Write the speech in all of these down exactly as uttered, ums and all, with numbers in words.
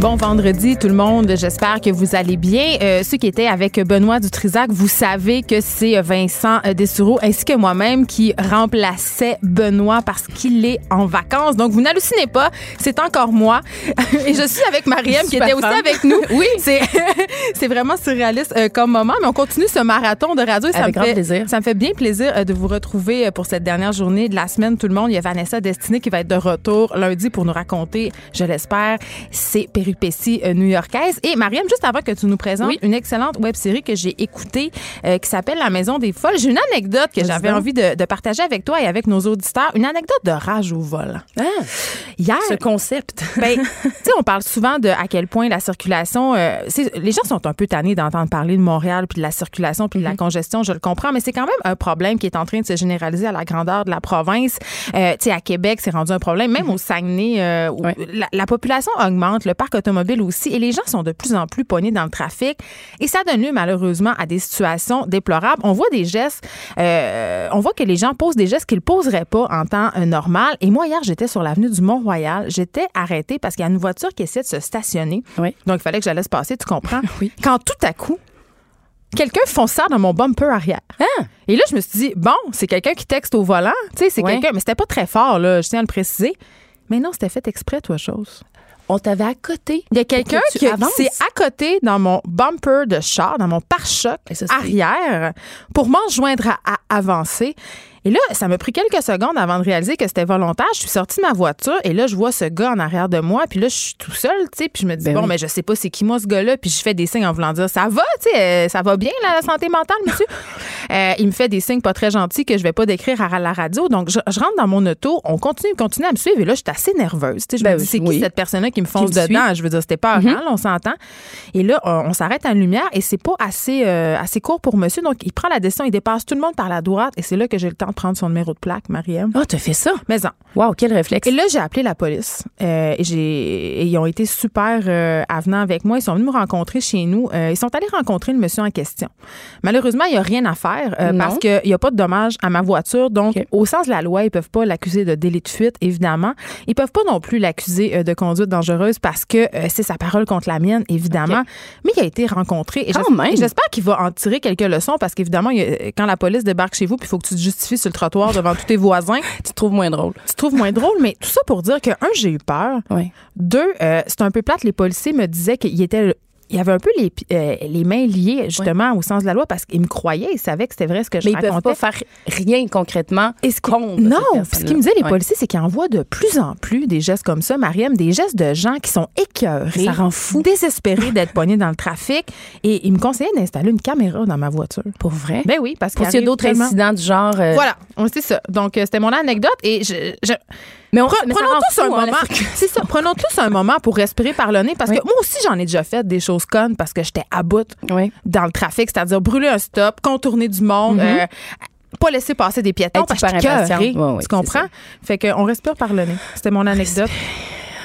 Bon vendredi tout le monde, j'espère que vous allez bien. Euh, ceux qui étaient avec Benoît Dutrisac, vous savez que c'est Vincent Dessoureau ainsi que moi-même qui remplaçait Benoît parce qu'il est en vacances. Donc vous n'hallucinez pas, c'est encore moi. Et je suis avec Mariam qui était femme. aussi avec nous. Oui, c'est c'est vraiment surréaliste comme moment, mais on continue ce marathon de radio. Et ça avec me grand fait plaisir. Ça me fait bien plaisir de vous retrouver pour cette dernière journée de la semaine tout le monde. Il y a Vanessa Destinée qui va être de retour lundi pour nous raconter, je l'espère, ses péripéties. péripéties new-yorkaise. Et Mariam, juste avant que tu nous présentes oui. une excellente web-série que j'ai écoutée euh, qui s'appelle La maison des folles, j'ai une anecdote que j'avais envie de, de partager avec toi et avec nos auditeurs. Une anecdote de rage au vol. Ah, Hier, ce concept. Ben, tu sais, on parle souvent de à quel point la circulation... Euh, c'est, les gens sont un peu tannés d'entendre parler de Montréal puis de la circulation puis de mm-hmm. la congestion, je le comprends, mais c'est quand même un problème qui est en train de se généraliser à la grandeur de la province. Euh, tu sais, à Québec, c'est rendu un problème. Même mm-hmm. au Saguenay, euh, où oui. la, la population augmente, le parc automobile aussi, et les gens sont de plus en plus pognés dans le trafic et ça donne lieu malheureusement à des situations déplorables. On voit des gestes, euh, on voit que les gens posent des gestes qu'ils ne poseraient pas en temps normal. Et moi, hier, j'étais sur l'avenue du Mont-Royal. J'étais arrêtée parce qu'il y a une voiture qui essayait de se stationner. Oui. Donc, il fallait que je la laisse passer, tu comprends? Oui. Quand tout à coup, quelqu'un fonça dans mon bumper arrière. Hein? Et là, je me suis dit, bon, c'est quelqu'un qui texte au volant. Tu sais, c'est oui. quelqu'un, mais c'était pas très fort, là, je tiens à le préciser. Mais non, c'était fait exprès, toi, chose. On t'avait à côté. Il y a quelqu'un qui s'est à côté dans mon bumper de char, dans mon pare-choc ça, arrière, pour m'en joindre à, à avancer. Et là, ça m'a pris quelques secondes avant de réaliser que c'était volontaire. Je suis sortie de ma voiture et là, je vois ce gars en arrière de moi. Puis là, je suis tout seul, tu sais. Puis je me dis, ben bon, oui. mais je sais pas c'est qui, moi, ce gars-là. Puis je fais des signes en voulant dire, ça va, tu sais, ça va bien, là, la santé mentale, monsieur. euh, il me fait des signes pas très gentils que je vais pas décrire à la radio. Donc, je, je rentre dans mon auto. On continue, continue à me suivre. Et là, je suis assez nerveuse, tu sais. Je ben me dis, oui. c'est qui cette personne-là qui me fonce qui me dedans? Suit. Je veux dire, c'était pas mm-hmm. mal, on s'entend. Et là, on, on s'arrête à une lumière et c'est pas assez, euh, assez court pour monsieur. Donc, il prend la décision, il dépasse tout le monde par la droite. Et c'est là que j'ai le temps de prendre son numéro de plaque, Mariam. Ah, oh, t'as fait ça? Mais non. Wow, quel réflexe. Et là, j'ai appelé la police. Euh, et, j'ai, et ils ont été super euh, avenants avec moi. Ils sont venus me rencontrer chez nous. Euh, ils sont allés rencontrer le monsieur en question. Malheureusement, il n'y a rien à faire euh, parce qu'il n'y a pas de dommages à ma voiture. Donc, okay. au sens de la loi, ils ne peuvent pas l'accuser de délit de fuite, évidemment. Ils ne peuvent pas non plus l'accuser euh, de conduite dangereuse parce que euh, c'est sa parole contre la mienne, évidemment. Okay. Mais il a été rencontré. Et, j'espère, et j'espère qu'il va en tirer quelques leçons parce qu'évidemment, il a, quand la police débarque chez vous, puis il faut que tu te justifies sur le trottoir devant tous tes voisins. Tu te trouves moins drôle. Tu te trouves moins drôle, mais tout ça pour dire que, un, j'ai eu peur. Oui. Deux, euh, c'est un peu plate. Les policiers me disaient qu'il était... Il y avait un peu les, euh, les mains liées, justement, oui. au sens de la loi, parce qu'ils me croyaient, ils savaient que c'était vrai ce que je mais racontais. Mais ils ne peuvent pas faire rien concrètement est-ce contre non, ce qu'ils me disaient, les oui. policiers, c'est qu'ils envoient de plus en plus des gestes comme ça, Mariam, des gestes de gens qui sont écœurés, ça rend fou. Désespérés d'être pognés dans le trafic. Et ils me conseillaient d'installer une caméra dans ma voiture. Pour vrai? Ben oui, parce qu'il y a d'autres tellement... incidents du genre... Euh... Voilà, c'est ça. Donc, c'était mon anecdote et je... je... Mais, on, Pre- mais prenons tous fou, un hein, moment. C'est ça. Prenons tous un moment pour respirer par le nez parce oui. que moi aussi j'en ai déjà fait des choses connes parce que j'étais à bout oui. dans le trafic, c'est-à-dire brûler un stop, contourner du monde. Mm-hmm. Euh, pas laisser passer des piétons parce que je oh, oui, tu comprends? Fait qu'on respire par le nez. C'était mon anecdote.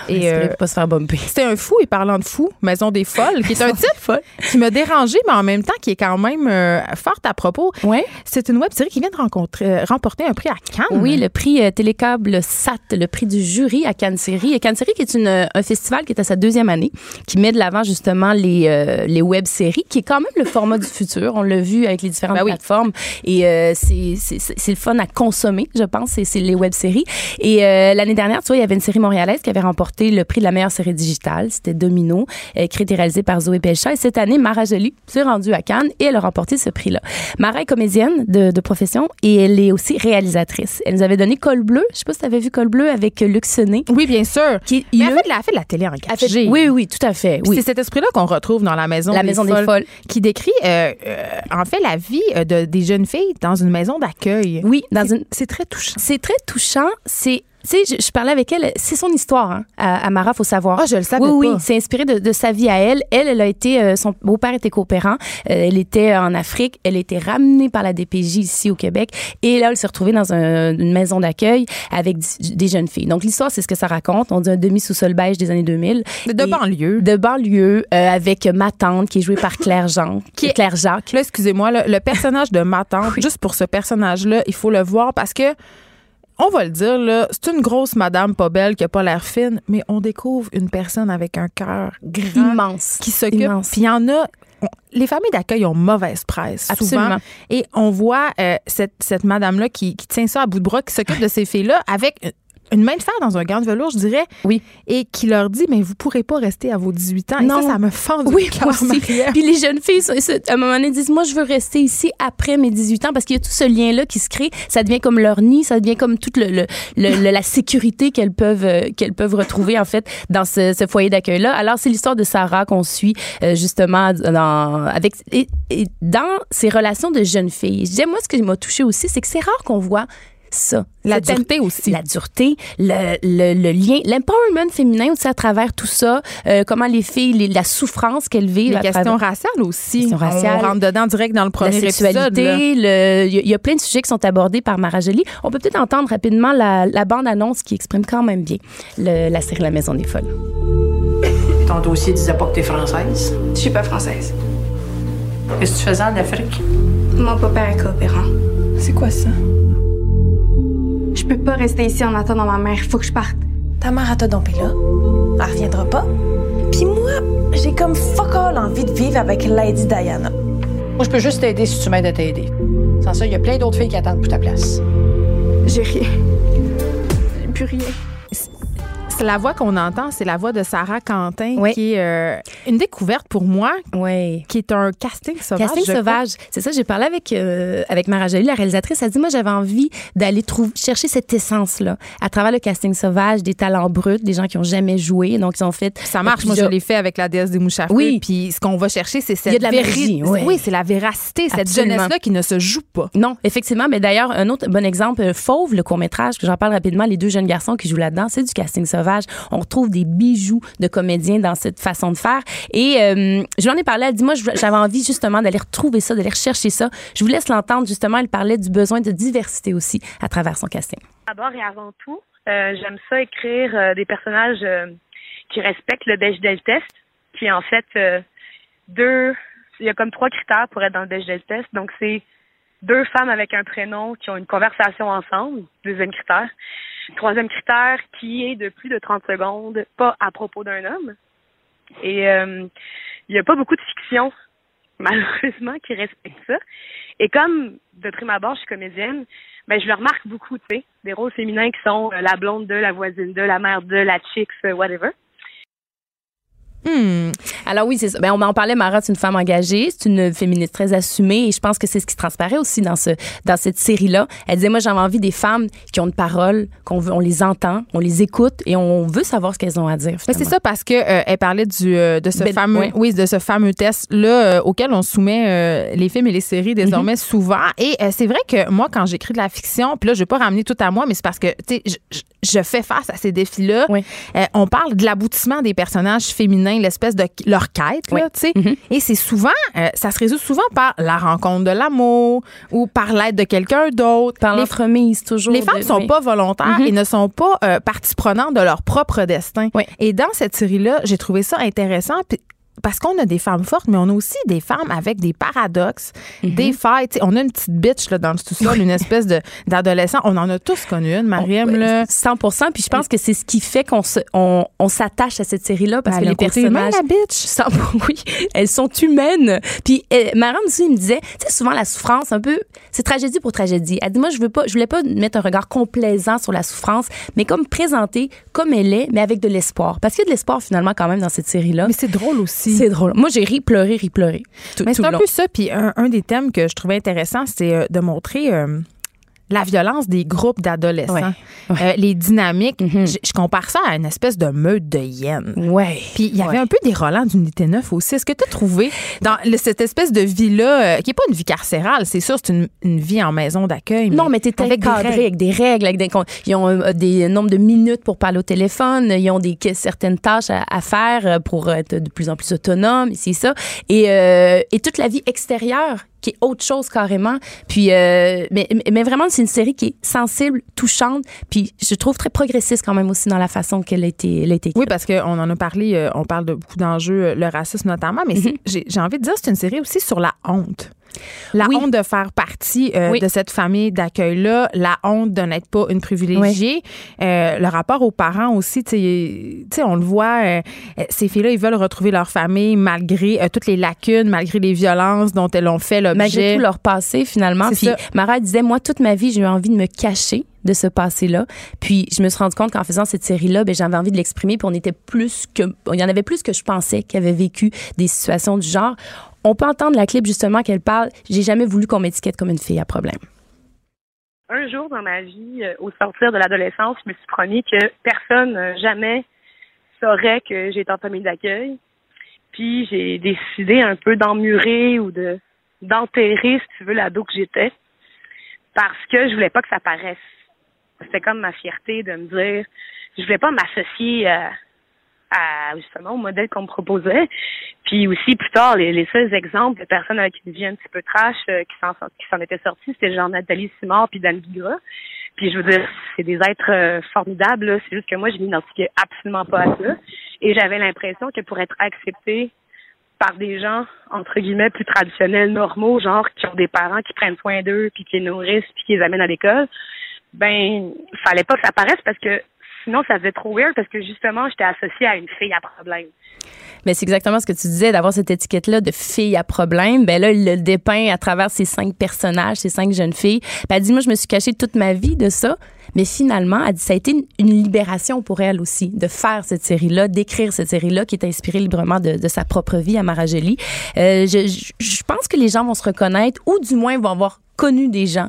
Et euh, pas se faire bomber. C'était un fou, et parlant de fou, Maison des folles, qui est un titre qui m'a dérangé, mais en même temps qui est quand même euh, forte à propos. Ouais. C'est une web-série qui vient de rencontrer, remporter un prix à Cannes. Oui, le prix euh, Télécable S A T, le prix du jury à Cannes-Series. Et Cannes-Series qui est une, un festival qui est à sa deuxième année, qui met de l'avant justement les, euh, les web-séries, qui est quand même le format du futur. On l'a vu avec les différentes ben oui. plateformes. Et euh, c'est, c'est, c'est, c'est le fun à consommer, je pense, c'est, c'est les web-séries. Et euh, l'année dernière, tu vois, il y avait une série montréalaise qui avait remporté le prix de la meilleure série digitale. C'était Domino, écrite et réalisée par Zoé Pécha. Et cette année, Mara Jolie s'est rendue à Cannes et elle a remporté ce prix-là. Mara est comédienne de, de profession et elle est aussi réalisatrice. Elle nous avait donné Col Bleu. Je ne sais pas si tu avais vu Col Bleu avec Luc Sené. Oui, bien sûr. Qui, mais elle fait, de la, elle fait de la télé engagée. Oui, oui, tout à fait. Oui. C'est cet esprit-là qu'on retrouve dans La maison, la des, maison folles, des folles, qui décrit euh, euh, en fait la vie de, des jeunes filles dans une maison d'accueil. Oui, dans c'est, une... c'est très touchant. C'est très touchant. C'est Tu sais, je, je parlais avec elle, c'est son histoire, hein, à, à Mara, faut savoir. Ah, oh, je le savais oui, pas. Oui, oui, c'est inspiré de, de sa vie à elle. Elle, elle a été, euh, son beau-père était coopérant, euh, elle était en Afrique, elle a été ramenée par la D P J ici au Québec, et là, elle s'est retrouvée dans un, une maison d'accueil avec d- des jeunes filles. Donc, l'histoire, c'est ce que ça raconte. On dit un demi-sous-sol beige des années deux mille. De banlieue. De banlieue, euh, avec ma tante, qui est jouée par Claire Jean, qui est Claire Jacques. Là, excusez-moi, le, le personnage de ma tante, oui. Juste pour ce personnage-là, il faut le voir parce que on va le dire, là, c'est une grosse madame pas belle qui a pas l'air fine, mais on découvre une personne avec un cœur grand, immense, qui s'occupe. Puis il y en a, on, les familles d'accueil ont mauvaise presse, absolument, souvent. Et on voit euh, cette, cette madame-là qui, qui tient ça à bout de bras, qui s'occupe de ces filles-là avec une, une main de fer dans un gant de velours, je dirais. Oui. Et qui leur dit, mais vous pourrez pas rester à vos dix-huit ans. Non. Et ça, ça me fend du oui, cœur, aussi. Puis les jeunes filles, à un moment donné, disent, moi, je veux rester ici après mes dix-huit ans, parce qu'il y a tout ce lien-là qui se crée. Ça devient comme leur nid, ça devient comme toute le, le, le, la sécurité qu'elles peuvent, euh, qu'elles peuvent retrouver, en fait, dans ce, ce foyer d'accueil-là. Alors, c'est l'histoire de Sarah qu'on suit, euh, justement, dans, avec, et, et dans ces relations de jeunes filles. Je disais, moi, ce qui m'a touchée aussi, c'est que c'est rare qu'on voit ça. La c'est dureté un, aussi. La dureté, le, le, le lien, l'empowerment féminin aussi à travers tout ça, euh, comment les filles, les, la souffrance qu'elles vivent. Les questions raciales aussi. Les questions raciales. On rentre dedans direct dans le premier épisode. La sexualité, il y, y a plein de sujets qui sont abordés par Mara Jolie. On peut peut-être entendre rapidement la, la bande-annonce qui exprime quand même bien le, la série La maison des folles. Ton dossier disait pas que t'es française? Je suis pas française. Qu'est-ce que tu faisais en Afrique? Mon papa est coopérant. C'est quoi ça? Je peux pas rester ici en attendant ma mère. Faut que je parte. Ta mère, elle t'a dompé là. Elle reviendra pas. Puis moi, j'ai comme fuck all envie de vivre avec Lady Diana. Moi, je peux juste t'aider si tu m'aides à t'aider. Sans ça, il y a plein d'autres filles qui attendent pour ta place. J'ai rien. J'ai plus rien. C'est la voix qu'on entend, c'est la voix de Sarah Quentin, oui, qui est euh, une découverte pour moi, oui, qui est un casting sauvage. Casting sauvage, crois. C'est ça, j'ai parlé avec, euh, avec Mara Jolie, la réalisatrice, elle dit, moi j'avais envie d'aller trouver, chercher cette essence-là, à travers le casting sauvage, des talents bruts, des gens qui n'ont jamais joué, donc ils ont fait... Ça marche, moi je l'ai fait avec La déesse des mouches à feu, oui, puis ce qu'on va chercher, c'est cette... Il y a de la vérité, oui. Oui, c'est la véracité, cette absolument, jeunesse-là qui ne se joue pas. Non, effectivement, mais d'ailleurs, un autre bon exemple, Fauve, le court-métrage, que j'en parle rapidement, les deux jeunes garçons qui jouent là-dedans, c'est du casting sauvage. On retrouve des bijoux de comédiens dans cette façon de faire. Et euh, je lui en ai parlé, elle dit, moi, j'avais envie justement d'aller retrouver ça, d'aller rechercher ça. Je vous laisse l'entendre, justement, elle parlait du besoin de diversité aussi à travers son casting. D'abord et avant tout, euh, j'aime ça écrire euh, des personnages euh, qui respectent le Bechdel test, qui est en fait euh, deux... Il y a comme trois critères pour être dans le Bechdel test. Donc, c'est deux femmes avec un prénom qui ont une conversation ensemble, deuxième critère. Troisième critère, qui est de plus de trente secondes, pas à propos d'un homme. Et il euh, n'y a pas beaucoup de fiction, malheureusement, qui respecte ça. Et comme, de prime abord, je suis comédienne, ben je le remarque beaucoup, tu sais, des rôles féminins qui sont euh, la blonde de, la voisine de, la mère de, la chicks, whatever. Hmm. Alors oui, c'est ça. Ben, on en parlait, Mara, c'est une femme engagée, c'est une féministe très assumée, et je pense que c'est ce qui transparaît aussi dans ce dans cette série-là. Elle disait, moi, j'avais envie des femmes qui ont une parole, qu'on veut, on les entend, on les écoute, et on veut savoir ce qu'elles ont à dire. Ben, c'est ça, parce que euh, elle parlait du euh, de ce ben, fameux oui. oui de ce fameux test là euh, auquel on soumet euh, les films et les séries désormais, mm-hmm, souvent. Et euh, c'est vrai que moi, quand j'écris de la fiction, puis là, je vais pas ramener tout à moi, mais c'est parce que tu sais, je, je fais face à ces défis-là. Oui. Euh, on parle de l'aboutissement des personnages féminins, l'espèce de leur quête, oui, là, tu sais. Mm-hmm. Et c'est souvent, euh, ça se résout souvent par la rencontre de l'amour ou par l'aide de quelqu'un d'autre. Par l'entremise, toujours. Les femmes ne sont oui. pas volontaires, mm-hmm, et ne sont pas euh, partie prenante de leur propre destin. Oui. Et dans cette série-là, j'ai trouvé ça intéressant. Puis parce qu'on a des femmes fortes, mais on a aussi des femmes avec des paradoxes, mm-hmm, des failles. T'sais, on a une petite bitch là, dans tout ça, une espèce de, d'adolescent. On en a tous connu une, Mariam. On, là. cent pour cent Puis je pense que c'est ce qui fait qu'on se, on, on s'attache à cette série-là, parce ben, que les personnages... Humaine, la bitch. Sans, oui, elles sont humaines. Puis elle, Mariam aussi, me disait, tu sais, souvent la souffrance, un peu, c'est tragédie pour tragédie. Elle dit, moi, je veux pas, je voulais pas mettre un regard complaisant sur la souffrance, mais comme présentée comme elle est, mais avec de l'espoir. Parce qu'il y a de l'espoir, finalement, quand même, dans cette série-là. Mais c'est drôle aussi. C'est drôle. Moi, j'ai ri, pleuré, ri, pleuré. Tout, mais c'est un long. peu ça. Puis un, un des thèmes que je trouvais intéressant, c'est de montrer euh, la violence des groupes d'adolescents, ouais, ouais. Euh, les dynamiques. Mm-hmm. Je compare ça à une espèce de meute de hyènes. Ouais. Puis il y avait ouais. un peu des Roland d'Unité neuf aussi. Est-ce que tu as trouvé dans le, cette espèce de vie-là, euh, qui n'est pas une vie carcérale, c'est sûr, c'est une, une vie en maison d'accueil. Mais non, mais tu étais avec, avec des règles. Avec des, ils ont euh, des nombres de minutes pour parler au téléphone. Ils ont des, certaines tâches à, à faire pour être de plus en plus autonomes. C'est ça. Et, euh, et toute la vie extérieure qui est autre chose carrément. Puis, euh, mais, mais vraiment, c'est une série qui est sensible, touchante, puis je trouve très progressiste quand même aussi dans la façon qu'elle a été, elle a été écrite. Oui, parce qu'on en a parlé, euh, on parle de beaucoup d'enjeux, le racisme notamment, mais mm-hmm. j'ai, j'ai envie de dire, c'est une série aussi sur la honte. La oui. honte de faire partie euh, oui. de cette famille d'accueil-là, la honte de n'être pas une privilégiée, oui. euh, le rapport aux parents aussi, tu sais, on le voit, euh, ces filles-là, ils veulent retrouver leur famille malgré euh, toutes les lacunes, malgré les violences dont elles ont fait l'objet. Malgré tout leur passé, finalement. Puis Mara disait, moi, toute ma vie, j'ai eu envie de me cacher de ce passé-là. Puis, je me suis rendu compte qu'en faisant cette série-là, ben j'avais envie de l'exprimer, puis on était plus que... Il y en avait plus que je pensais qui avaient vécu des situations du genre. On peut entendre la clip, justement, qu'elle parle « J'ai jamais voulu qu'on m'étiquette comme une fille à problème ». Un jour dans ma vie, au sortir de l'adolescence, je me suis promis que personne, jamais, saurait que j'étais en famille d'accueil. Puis, j'ai décidé un peu d'emmurer ou de d'enterrer, si tu veux, l'ado que j'étais, parce que je voulais pas que ça paraisse. C'était comme ma fierté de me dire, je voulais pas m'associer à, à justement au modèle qu'on me proposait. Puis aussi, plus tard, les, les seuls exemples de personnes avec une vie un petit peu trash euh, qui, s'en, qui s'en étaient sorties, c'était genre Nathalie Simard puis Dan Bigra. Puis je veux dire, c'est des êtres euh, formidables, là. C'est juste que moi, je m'identifiais absolument pas à ça. Et j'avais l'impression que pour être acceptée par des gens, entre guillemets, plus traditionnels, normaux, genre qui ont des parents qui prennent soin d'eux, puis qui les nourrissent, puis qui les amènent à l'école, ben, fallait pas que ça paraisse parce que sinon, ça faisait trop weird parce que justement, j'étais associée à une fille à problème. Mais c'est exactement ce que tu disais, d'avoir cette étiquette-là de fille à problème. Ben là, il le dépeint à travers ces cinq personnages, ces cinq jeunes filles. Ben, elle dit, moi, je me suis cachée toute ma vie de ça. Mais finalement, elle dit, ça a été une libération pour elle aussi, de faire cette série-là, d'écrire cette série-là qui est inspirée librement de, de sa propre vie à Mara Jolie. Euh, je, je pense que les gens vont se reconnaître ou du moins vont avoir connu des gens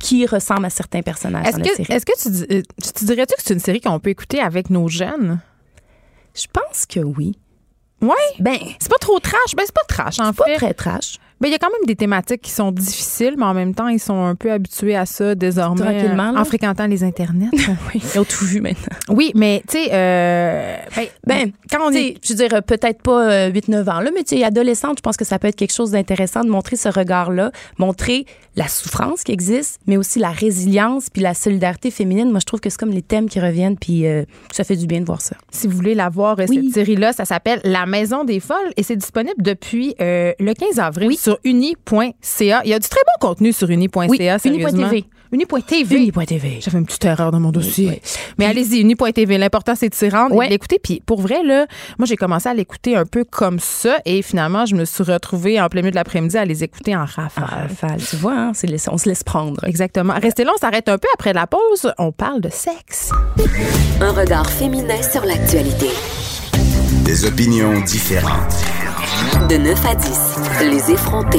qui ressemblent à certains personnages dans la série. Est-ce que tu, tu, tu dirais-tu que c'est une série qu'on peut écouter avec nos jeunes? Je pense que oui. Oui? Ben, c'est pas trop trash. Ben, c'est pas trash, en fait. C'est pas très trash. Ben, il y a quand même des thématiques qui sont difficiles, mais en même temps, ils sont un peu habitués à ça désormais. Tranquillement, là. En fréquentant les internets. Oui. Ils ont tout vu maintenant. Oui, mais, tu sais, euh, ben, ben, quand on est. Je veux dire, peut-être pas huit neuf ans, là, mais tu sais, adolescente, je pense que ça peut être quelque chose d'intéressant de montrer ce regard-là, montrer la souffrance qui existe, mais aussi la résilience puis la solidarité féminine. Moi, je trouve que c'est comme les thèmes qui reviennent, puis euh, ça fait du bien de voir ça. Si vous voulez la voir, oui. cette série-là, ça s'appelle La maison des folles et c'est disponible depuis euh, le quinze avril. Oui. Sur uni point c a. Il y a du très bon contenu sur uni point c a, oui, sérieusement. uni point t v. uni point t v. uni point t v. J'avais une petite erreur dans mon dossier. Oui, oui. Mais puis, allez-y, uni point t v. L'important, c'est de s'y rendre oui. et de l'écouter. Puis pour vrai, là, moi, j'ai commencé à l'écouter un peu comme ça et finalement, je me suis retrouvée en plein milieu de l'après-midi à les écouter en rafale. En rafale, tu vois, hein, c'est les, on se laisse prendre. Exactement. Restez là, on s'arrête un peu. Après la pause, on parle de sexe. Un regard féminin sur l'actualité. Des opinions différentes. De neuf à dix, les effrontés.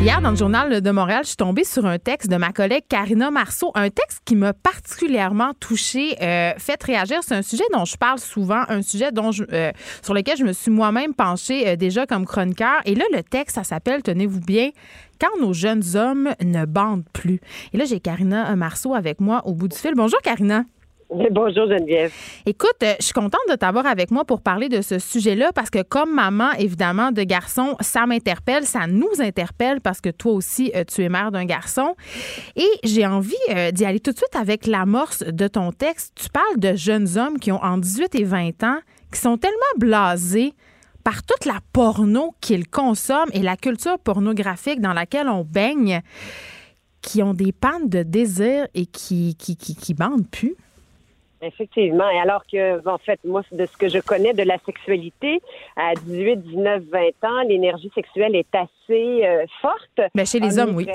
Hier, dans le Journal de Montréal, je suis tombée sur un texte de ma collègue Carina Marceau, un texte qui m'a particulièrement touchée, euh, fait réagir. C'est un sujet dont je parle souvent, un sujet dont je, euh, sur lequel je me suis moi-même penchée euh, déjà comme chroniqueur. Et là, le texte, ça s'appelle, tenez-vous bien, « Quand nos jeunes hommes ne bandent plus ». Et là, j'ai Carina Marceau avec moi au bout du fil. Bonjour, Carina. Bonjour Geneviève. Écoute, je suis contente de t'avoir avec moi pour parler de ce sujet-là parce que comme maman, évidemment, de garçon, ça m'interpelle, ça nous interpelle parce que toi aussi, tu es mère d'un garçon. Et j'ai envie d'y aller tout de suite avec l'amorce de ton texte. Tu parles de jeunes hommes qui ont entre dix-huit et vingt ans, qui sont tellement blasés par toute la porno qu'ils consomment et la culture pornographique dans laquelle on baigne, qui ont des pannes de désir et qui, qui, qui, qui bandent plus. Effectivement. Et alors que, en fait, moi, de ce que je connais de la sexualité, à dix-huit, dix-neuf, vingt ans, l'énergie sexuelle est assez assez euh, forte. Mais chez les hommes, oui.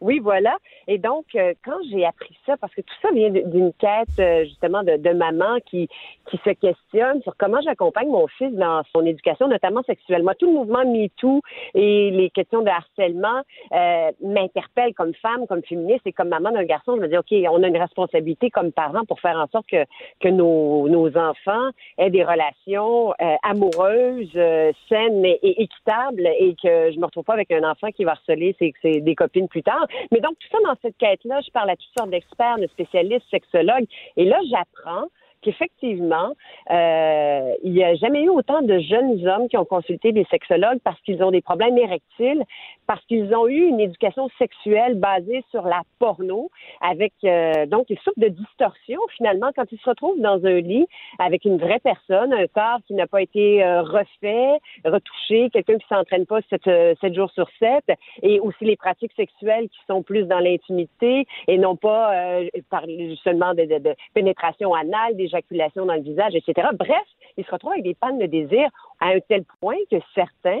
Oui, voilà. Et donc, euh, quand j'ai appris ça, parce que tout ça vient d'une quête, euh, justement, de, de maman qui, qui se questionne sur comment j'accompagne mon fils dans son éducation, notamment sexuellement. Tout le mouvement MeToo et les questions de harcèlement euh, m'interpellent comme femme, comme féministe et comme maman d'un garçon. Je me dis, OK, on a une responsabilité comme parents pour faire en sorte que, que nos, nos enfants aient des relations euh, amoureuses, euh, saines et, et équitables, et que je me retrouve pas avec un enfant qui va harceler ses, ses, des copines plus tard. Mais donc, tout ça, dans cette quête-là, je parle à toutes sortes d'experts, de spécialistes, sexologues, et là, j'apprends qu'effectivement, euh, il n'y a jamais eu autant de jeunes hommes qui ont consulté des sexologues parce qu'ils ont des problèmes érectiles, parce qu'ils ont eu une éducation sexuelle basée sur la porno, avec euh, donc une sorte de distorsion, finalement, quand ils se retrouvent dans un lit avec une vraie personne, un corps qui n'a pas été euh, refait, retouché, quelqu'un qui ne s'entraîne pas sept, euh, sept jours sur sept, et aussi les pratiques sexuelles qui sont plus dans l'intimité et non pas euh, par, seulement de, de, de pénétration anale, des éjaculation dans le visage, et cetera. Bref, ils se retrouvent avec des pannes de désir à un tel point que certains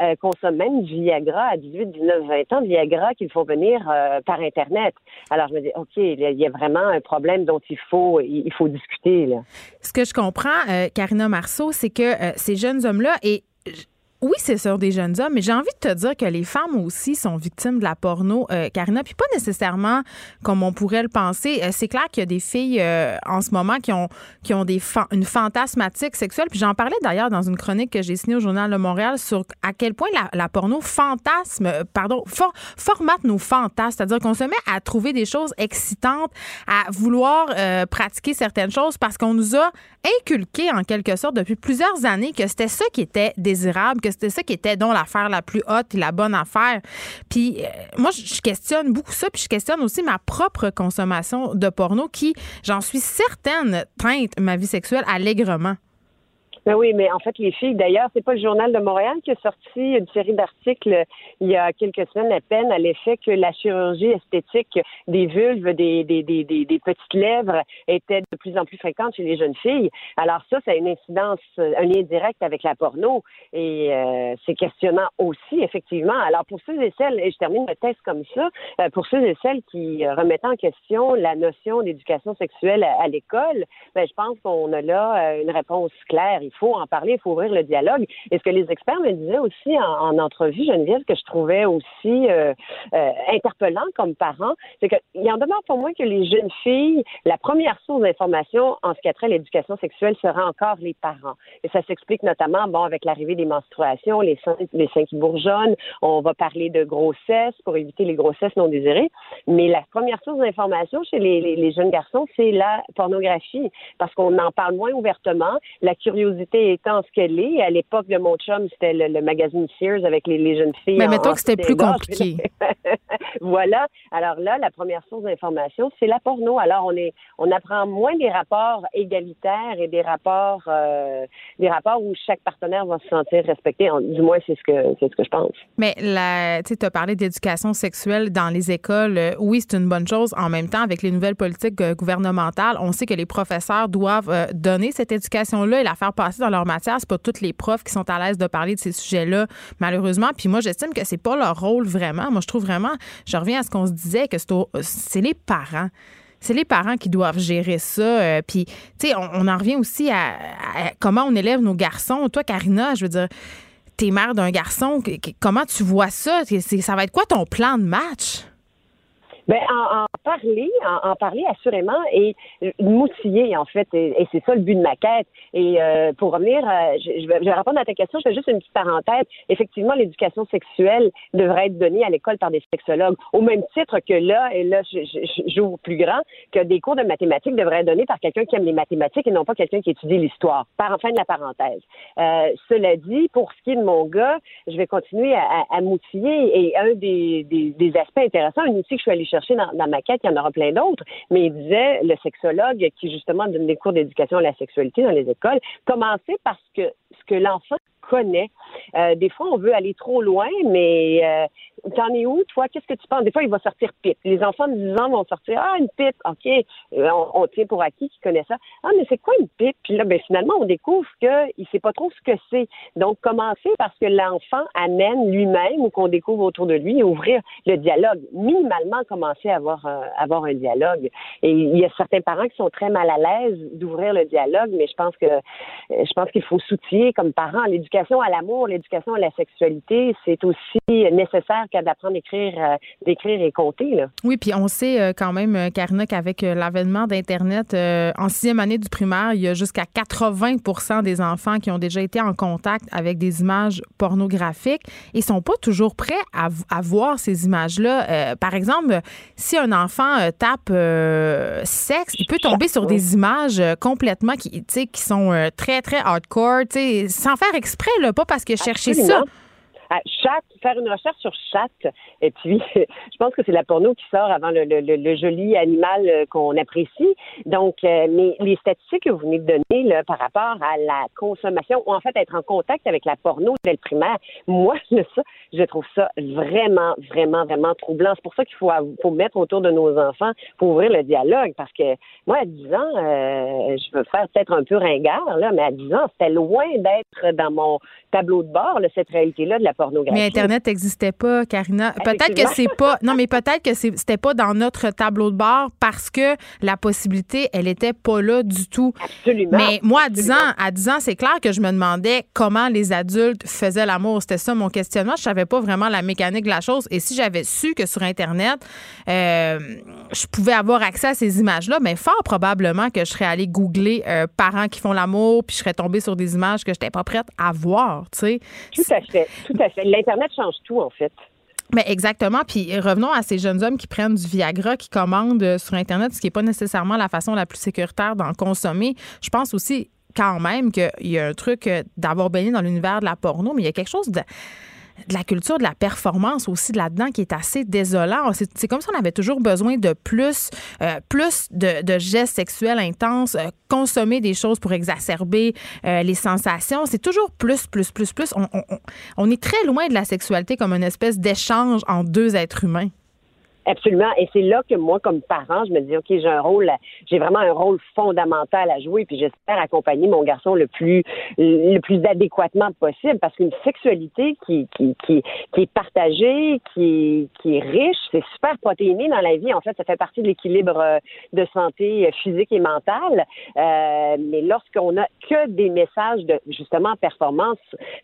euh, consomment même du Viagra à dix-huit, dix-neuf, vingt ans, du Viagra qu'ils font venir euh, par Internet. Alors, je me dis, OK, il y a vraiment un problème dont il faut, il faut discuter, là. Ce que je comprends, euh, Carina Marceau, c'est que euh, ces jeunes hommes-là, et oui, c'est sur des jeunes hommes, mais j'ai envie de te dire que les femmes aussi sont victimes de la porno, euh, Carina, puis pas nécessairement comme on pourrait le penser. Euh, c'est clair qu'il y a des filles euh, en ce moment qui ont qui ont des fa- une fantasmatique sexuelle, puis j'en parlais d'ailleurs dans une chronique que j'ai signée au Journal de Montréal sur à quel point la, la porno fantasme, euh, pardon, for- formate nos fantasmes, c'est-à-dire qu'on se met à trouver des choses excitantes, à vouloir euh, pratiquer certaines choses parce qu'on nous a inculqué en quelque sorte depuis plusieurs années que c'était ça qui était désirable, que c'était ça qui était donc l'affaire la plus haute puis la bonne affaire. Puis euh, moi, je questionne beaucoup ça, puis je questionne aussi ma propre consommation de porno qui, j'en suis certaine, teinte ma vie sexuelle allègrement. Ben oui, mais en fait, les filles, d'ailleurs, c'est pas le Journal de Montréal qui a sorti une série d'articles il y a quelques semaines à peine à l'effet que la chirurgie esthétique des vulves, des, des, des, des, des petites lèvres était de plus en plus fréquente chez les jeunes filles. Alors ça, ça a une incidence, un lien direct avec la porno, et euh, c'est questionnant aussi, effectivement. Alors pour ceux et celles, et je termine le texte comme ça, pour ceux et celles qui remettent en question la notion d'éducation sexuelle à, à l'école, ben je pense qu'on a là une réponse claire. Il faut en parler, il faut ouvrir le dialogue. Et ce que les experts me disaient aussi en, en entrevue, Geneviève, que je trouvais aussi euh, euh, interpellant comme parent, c'est qu'il en demeure pour moi que les jeunes filles, la première source d'information en ce qui a trait à l'éducation sexuelle sera encore les parents. Et ça s'explique notamment, bon, avec l'arrivée des menstruations, les seins, les seins qui bourgeonnent, on va parler de grossesse pour éviter les grossesses non désirées. Mais la première source d'information chez les, les, les jeunes garçons, c'est la pornographie, parce qu'on en parle moins ouvertement. La curiosité étant ce qu'elle est. À l'époque de mon chum, c'était le, le magazine Sears avec les, les jeunes filles. Mais mettons que c'était plus énorme. Compliqué. Voilà. Alors là, la première source d'information, c'est la porno. Alors, on est, on apprend moins des rapports égalitaires et des rapports, euh, des rapports où chaque partenaire va se sentir respecté. Du moins, c'est ce que, c'est ce que je pense. Mais la, tu as parlé d'éducation sexuelle dans les écoles. Oui, c'est une bonne chose. En même temps, avec les nouvelles politiques gouvernementales, on sait que les professeurs doivent donner cette éducation-là et la faire passer dans leur matière. C'est pas toutes les profs qui sont à l'aise de parler de ces sujets-là, malheureusement. Puis moi, j'estime que c'est pas leur rôle vraiment. Moi, je trouve vraiment, je reviens à ce qu'on se disait, que c'est, au, c'est les parents. C'est les parents qui doivent gérer ça. Euh, puis, tu sais, on, on en revient aussi à, à comment on élève nos garçons. Toi, Carina, je veux dire, t'es mère d'un garçon. Que, que, comment tu vois ça? C'est, ça va être quoi ton plan de match? Ben, en, en parler, en, en parler assurément et m'outiller, en fait, et, et c'est ça le but de ma quête. Et euh, pour revenir, euh, je, je, vais, je vais répondre à ta question, je fais juste une petite parenthèse. Effectivement, l'éducation sexuelle devrait être donnée à l'école par des sexologues, au même titre que là, et là, je, je, j'ouvre plus grand, que des cours de mathématiques devraient être donnés par quelqu'un qui aime les mathématiques et non pas quelqu'un qui étudie l'histoire. Par, fin de la parenthèse. Euh, cela dit, pour ce qui est de mon gars, je vais continuer à, à, à m'outiller, et un des, des, des aspects intéressants, un outil que je suis allée chercher dans, dans ma quête, il y en aura plein d'autres, mais il disait, le sexologue qui justement donne des cours d'éducation à la sexualité dans les écoles, commencez parce que ce que l'enfant connaît. Euh, des fois, on veut aller trop loin, mais euh, t'en es où, toi? Qu'est-ce que tu penses? Des fois, il va sortir pipe. Les enfants de dix ans vont sortir « Ah, une pipe! » OK, on, on tient pour acquis qu'ils connaissent ça. « Ah, mais c'est quoi une pipe? » Puis là, ben, finalement, on découvre qu'il ne sait pas trop ce que c'est. Donc, commencer par ce que l'enfant amène lui-même ou qu'on découvre autour de lui et ouvrir le dialogue. Minimalement, commencer à avoir, euh, avoir un dialogue. Et il y a certains parents qui sont très mal à l'aise d'ouvrir le dialogue, mais je pense que je pense qu'il faut soutenir comme parents l'éducation. L'éducation à l'amour, l'éducation à la sexualité, c'est aussi nécessaire qu'à d'apprendre d'écrire, euh, d'écrire et compter. Là. Oui, puis on sait euh, quand même, Carina, qu'avec euh, l'avènement d'Internet, euh, en sixième année du primaire, il y a jusqu'à quatre-vingts pour cent des enfants qui ont déjà été en contact avec des images pornographiques et ne sont pas toujours prêts à, à voir ces images-là. Euh, par exemple, si un enfant euh, tape euh, sexe, il peut tomber sur des images euh, complètement qui, qui sont euh, très, très hardcore, sans faire exprès. Là, pas parce que chercher ça. À chatte, faire une recherche sur chatte. Et puis, je pense que c'est la porno qui sort avant le, le, le joli animal qu'on apprécie. Donc, euh, mais les statistiques que vous venez de donner là, par rapport à la consommation, ou en fait être en contact avec la porno dès le primaire, moi, là, ça, je trouve ça vraiment, vraiment, vraiment troublant. C'est pour ça qu'il faut, faut mettre autour de nos enfants, pour ouvrir le dialogue. Parce que moi, à dix ans, euh, je veux faire peut-être un peu ringard, là, mais à dix ans, c'était loin d'être dans mon tableau de bord, là, cette réalité-là de la porno. Mais Internet n'existait pas, Carina. Peut-être que c'est pas. Non, mais peut-être que c'est, c'était pas dans notre tableau de bord parce que la possibilité, elle était pas là du tout. Absolument. Mais moi, à dix ans, à dix ans, c'est clair que je me demandais comment les adultes faisaient l'amour. C'était ça mon questionnement. Je savais pas vraiment la mécanique de la chose. Et si j'avais su que sur Internet, euh, je pouvais avoir accès à ces images-là, mais fort probablement que je serais allée googler euh, parents qui font l'amour, puis je serais tombée sur des images que j'étais pas prête à voir. Tu sais. Tout à fait. Tout à fait. L'Internet change tout, en fait. Mais exactement. Puis revenons à ces jeunes hommes qui prennent du Viagra, qui commandent sur Internet, ce qui n'est pas nécessairement la façon la plus sécuritaire d'en consommer. Je pense aussi quand même qu'il y a un truc d'avoir baigné dans l'univers de la porno, mais il y a quelque chose de... de la culture, de la performance aussi de là-dedans qui est assez désolant. C'est, c'est comme si on avait toujours besoin de plus, euh, plus de, de gestes sexuels intenses, euh, consommer des choses pour exacerber euh, les sensations. C'est toujours plus, plus, plus, plus. On, on, on est très loin de la sexualité comme une espèce d'échange entre deux êtres humains. Absolument. Et c'est là que moi, comme parent, je me dis, OK, j'ai un rôle, j'ai vraiment un rôle fondamental à jouer, puis j'espère accompagner mon garçon le plus, le plus adéquatement possible, parce qu'une sexualité qui, qui, qui, qui est partagée, qui, qui est riche, c'est super protéiné dans la vie. En fait, ça fait partie de l'équilibre de santé physique et mentale. Euh, mais lorsqu'on a que des messages de, justement, performance,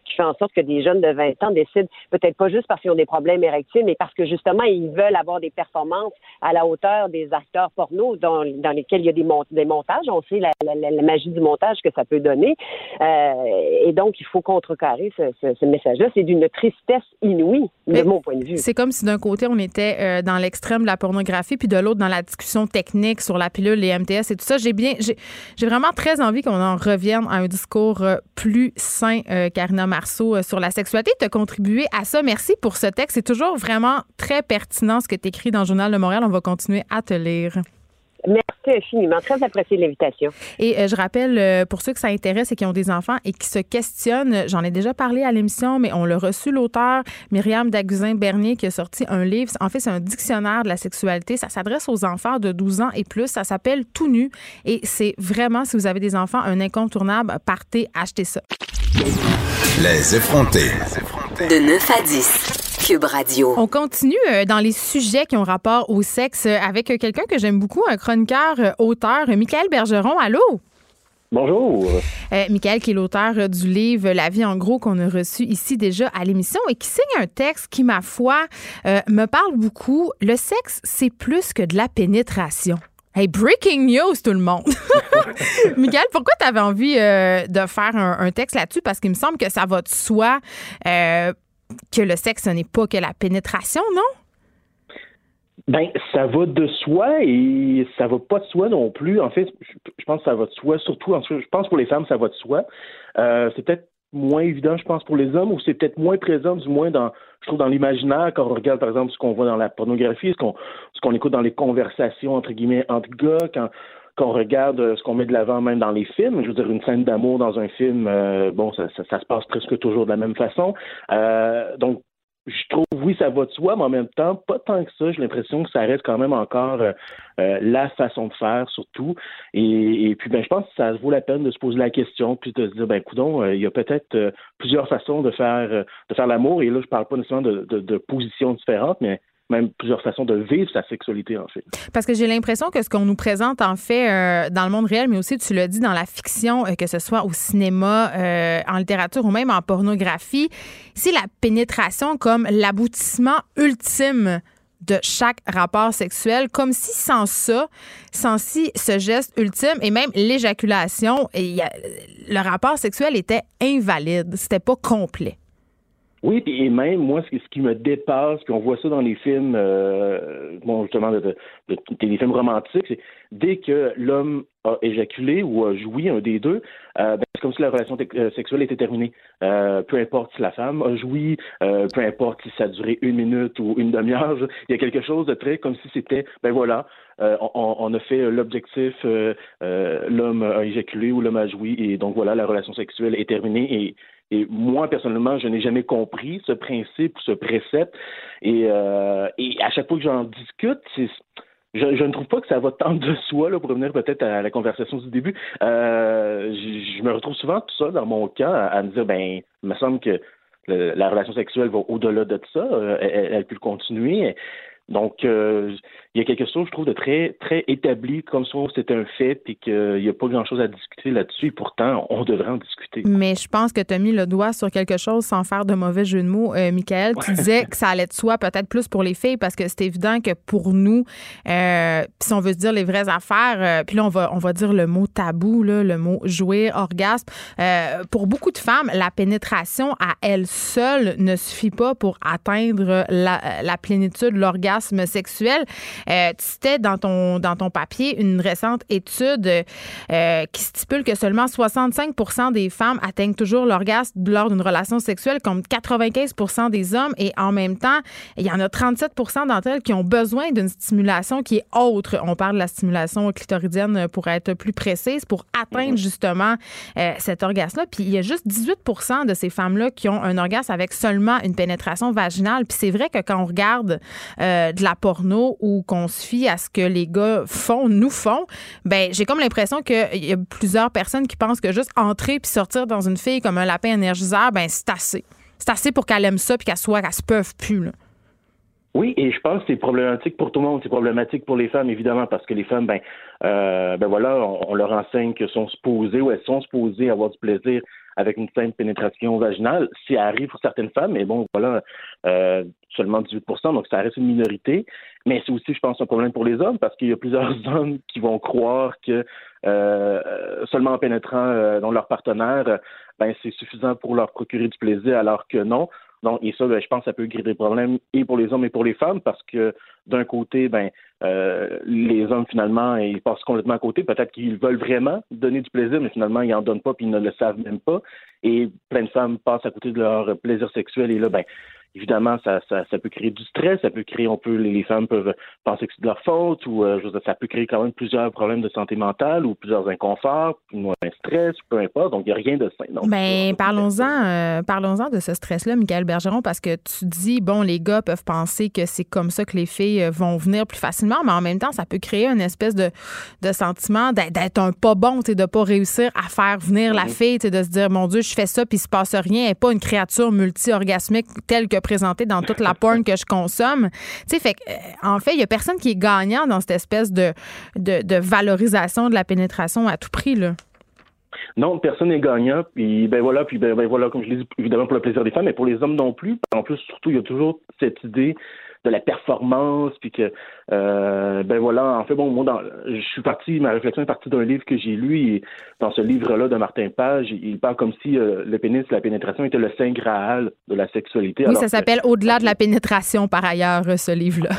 qui fait en sorte que des jeunes de vingt ans décident, peut-être pas juste parce qu'ils ont des problèmes érectiles, mais parce que, justement, ils veulent avoir des performances à la hauteur des acteurs porno dans, dans lesquels il y a des, mont- des montages. On sait la, la, la magie du montage que ça peut donner. Euh, et donc, il faut contrecarrer ce, ce, ce message-là. C'est d'une tristesse inouïe, de mais, mon point de vue. C'est comme si d'un côté, on était euh, dans l'extrême de la pornographie, puis de l'autre, dans la discussion technique sur la pilule, les M T S et tout ça. J'ai bien, j'ai, j'ai vraiment très envie qu'on en revienne à un discours euh, plus sain, euh, Carina Marceau, euh, sur la sexualité. Tu as contribué à ça. Merci pour ce texte. C'est toujours vraiment très pertinent ce que tu écris dans le Journal de Montréal. On va continuer à te lire. Merci infiniment. Très apprécié l'invitation. Et euh, je rappelle, euh, pour ceux que ça intéresse et qui ont des enfants et qui se questionnent, j'en ai déjà parlé à l'émission, mais on l'a reçu, l'auteur Myriam Daguzin-Bernier, qui a sorti un livre. En fait, c'est un dictionnaire de la sexualité. Ça s'adresse aux enfants de douze ans et plus. Ça s'appelle Tout nu. Et c'est vraiment, si vous avez des enfants, un incontournable. Partez, achetez ça. Les effrontés. De neuf à dix. Cube Radio. On continue dans les sujets qui ont rapport au sexe avec quelqu'un que j'aime beaucoup, un chroniqueur, auteur, Mikaël Bergeron. Allô? Bonjour. Euh, Mikaël, qui est l'auteur du livre La vie en gros, qu'on a reçu ici déjà à l'émission et qui signe un texte qui, ma foi, euh, me parle beaucoup. Le sexe, c'est plus que de la pénétration. Hey, breaking news, tout le monde! Mikaël, pourquoi tu avais envie euh, de faire un, un texte là-dessus? Parce qu'il me semble que ça va de soi... Euh, que le sexe, ce n'est pas que la pénétration, non? Bien, ça va de soi et ça va pas de soi non plus. En fait, je pense que ça va de soi, surtout, je pense pour les femmes, ça va de soi. Euh, c'est peut-être moins évident, je pense, pour les hommes, ou c'est peut-être moins présent, du moins, dans, je trouve, dans l'imaginaire, quand on regarde, par exemple, ce qu'on voit dans la pornographie, ce qu'on, ce qu'on écoute dans les conversations, entre guillemets, entre gars, quand... qu'on regarde ce qu'on met de l'avant même dans les films. Je veux dire, une scène d'amour dans un film, euh, bon, ça, ça, ça se passe presque toujours de la même façon. Euh, donc, je trouve, oui, ça va de soi, mais en même temps, pas tant que ça. J'ai l'impression que ça reste quand même encore euh, la façon de faire, surtout. Et, et puis, ben, je pense que ça vaut la peine de se poser la question, puis de se dire, ben, coudonc, euh, il y a peut-être euh, plusieurs façons de faire euh, de faire l'amour. Et là, je parle pas nécessairement de, de, de positions différentes, mais même plusieurs façons de vivre sa sexualité, en fait. Parce que j'ai l'impression que ce qu'on nous présente, en fait, euh, dans le monde réel, mais aussi, tu l'as dit, dans la fiction, euh, que ce soit au cinéma, euh, en littérature ou même en pornographie, c'est la pénétration comme l'aboutissement ultime de chaque rapport sexuel, comme si sans ça, sans si ce geste ultime et même l'éjaculation, et a, le rapport sexuel était invalide, c'était pas complet. Oui, et même, moi, ce qui me dépasse, puis on voit ça dans les films, euh, bon, justement, de, de, de, des films romantiques, c'est dès que l'homme a éjaculé ou a joui, un des deux, euh, ben, c'est comme si la relation te- sexuelle était terminée. Euh, peu importe si la femme a joui, euh, peu importe si ça a duré une minute ou une demi-heure, il y a quelque chose de très comme si c'était, ben voilà, euh, on, on a fait l'objectif, euh, euh, l'homme a éjaculé ou l'homme a joui, et donc voilà, la relation sexuelle est terminée, et Et moi, personnellement, je n'ai jamais compris ce principe ou ce précepte. Et, euh, et à chaque fois que j'en discute, c'est, je, je ne trouve pas que ça va tant de soi, là, pour revenir peut-être à la conversation du début. Euh, je, je me retrouve souvent tout ça dans mon camp à, à me dire, ben, il me semble que le, la relation sexuelle va au-delà de ça. Euh, elle, elle peut le continuer. Donc, euh, il y a quelque chose, je trouve, de très, très établi, comme si c'était un fait et qu'il n'y a pas grand-chose à discuter là-dessus. Et pourtant, on devrait en discuter. Mais je pense que tu as mis le doigt sur quelque chose sans faire de mauvais jeu de mots, euh, Mikaël. Ouais. Tu disais que ça allait de soi peut-être plus pour les filles parce que c'est évident que pour nous, euh, si on veut se dire les vraies affaires, euh, puis là, on va, on va dire le mot tabou, là, le mot jouir, orgasme. Euh, pour beaucoup de femmes, la pénétration à elle seule ne suffit pas pour atteindre la, la plénitude, l'orgasme sexuel. Euh, tu citais dans ton, dans ton papier une récente étude euh, qui stipule que seulement soixante-cinq pour cent des femmes atteignent toujours l'orgasme lors d'une relation sexuelle, comme quatre-vingt-quinze pour cent des hommes. Et en même temps, il y en a trente-sept pour cent d'entre elles qui ont besoin d'une stimulation qui est autre. On parle de la stimulation clitoridienne pour être plus précise, pour atteindre justement euh, cet orgasme-là. Puis il y a juste dix-huit pour cent de ces femmes-là qui ont un orgasme avec seulement une pénétration vaginale. Puis c'est vrai que quand on regarde euh, de la porno ou qu'on se fie à ce que les gars font, nous font, ben j'ai comme l'impression qu'il y a plusieurs personnes qui pensent que juste entrer puis sortir dans une fille comme un lapin énergiseur, ben c'est assez. C'est assez pour qu'elle aime ça puis qu'elle soit, qu'elle se peuvent plus, là. Oui, et je pense que c'est problématique pour tout le monde. C'est problématique pour les femmes, évidemment, parce que les femmes, ben, euh, ben voilà, on, on leur enseigne qu'elles sont supposées ou elles sont supposées avoir du plaisir avec une simple pénétration vaginale. Ça arrive pour certaines femmes, mais bon, voilà, euh, seulement dix-huit pour cent, donc ça reste une minorité. Mais c'est aussi, je pense, un problème pour les hommes, parce qu'il y a plusieurs hommes qui vont croire que euh, seulement en pénétrant euh, dans leur partenaire, ben c'est suffisant pour leur procurer du plaisir, alors que non. Donc, et ça, ben, je pense que ça peut créer des problèmes et pour les hommes et pour les femmes, parce que d'un côté, ben euh, les hommes, finalement, ils passent complètement à côté. Peut-être qu'ils veulent vraiment donner du plaisir, mais finalement, ils n'en donnent pas puis ils ne le savent même pas. Et plein de femmes passent à côté de leur plaisir sexuel. Et là, ben évidemment, ça, ça, ça peut créer du stress, ça peut créer, on peut, les femmes peuvent penser que c'est de leur faute, ou euh, je veux dire, ça peut créer quand même plusieurs problèmes de santé mentale ou plusieurs inconforts, ou un stress, peu importe. Donc, il n'y a rien de sain. Donc, ben, parlons-en, euh, parlons-en de ce stress-là, Mikaël Bergeron, parce que tu dis, bon, les gars peuvent penser que c'est comme ça que les filles vont venir plus facilement, mais en même temps, ça peut créer une espèce de, de sentiment d'être un pas bon, de ne pas réussir à faire venir mm-hmm. la fille, de se dire, mon Dieu, je fais ça, puis il ne se passe rien, elle n'est pas une créature multi-orgasmique telle que présenté dans toute la porn que je consomme. Tu sais, fait en fait, il n'y a personne qui est gagnant dans cette espèce de, de, de valorisation de la pénétration à tout prix, là. Non, personne n'est gagnant. Puis, ben voilà, puis ben, ben voilà, comme je l'ai dit, évidemment pour le plaisir des femmes, mais pour les hommes non plus. En plus, surtout, il y a toujours cette idée de la performance, puis que, euh, ben voilà, en fait, bon, moi, dans, je suis parti, ma réflexion est partie d'un livre que j'ai lu, et dans ce livre-là de Martin Page, il parle comme si euh, le pénis, la pénétration était le saint graal de la sexualité. Oui, alors ça s'appelle « Au-delà de la pénétration », par ailleurs, ce livre-là.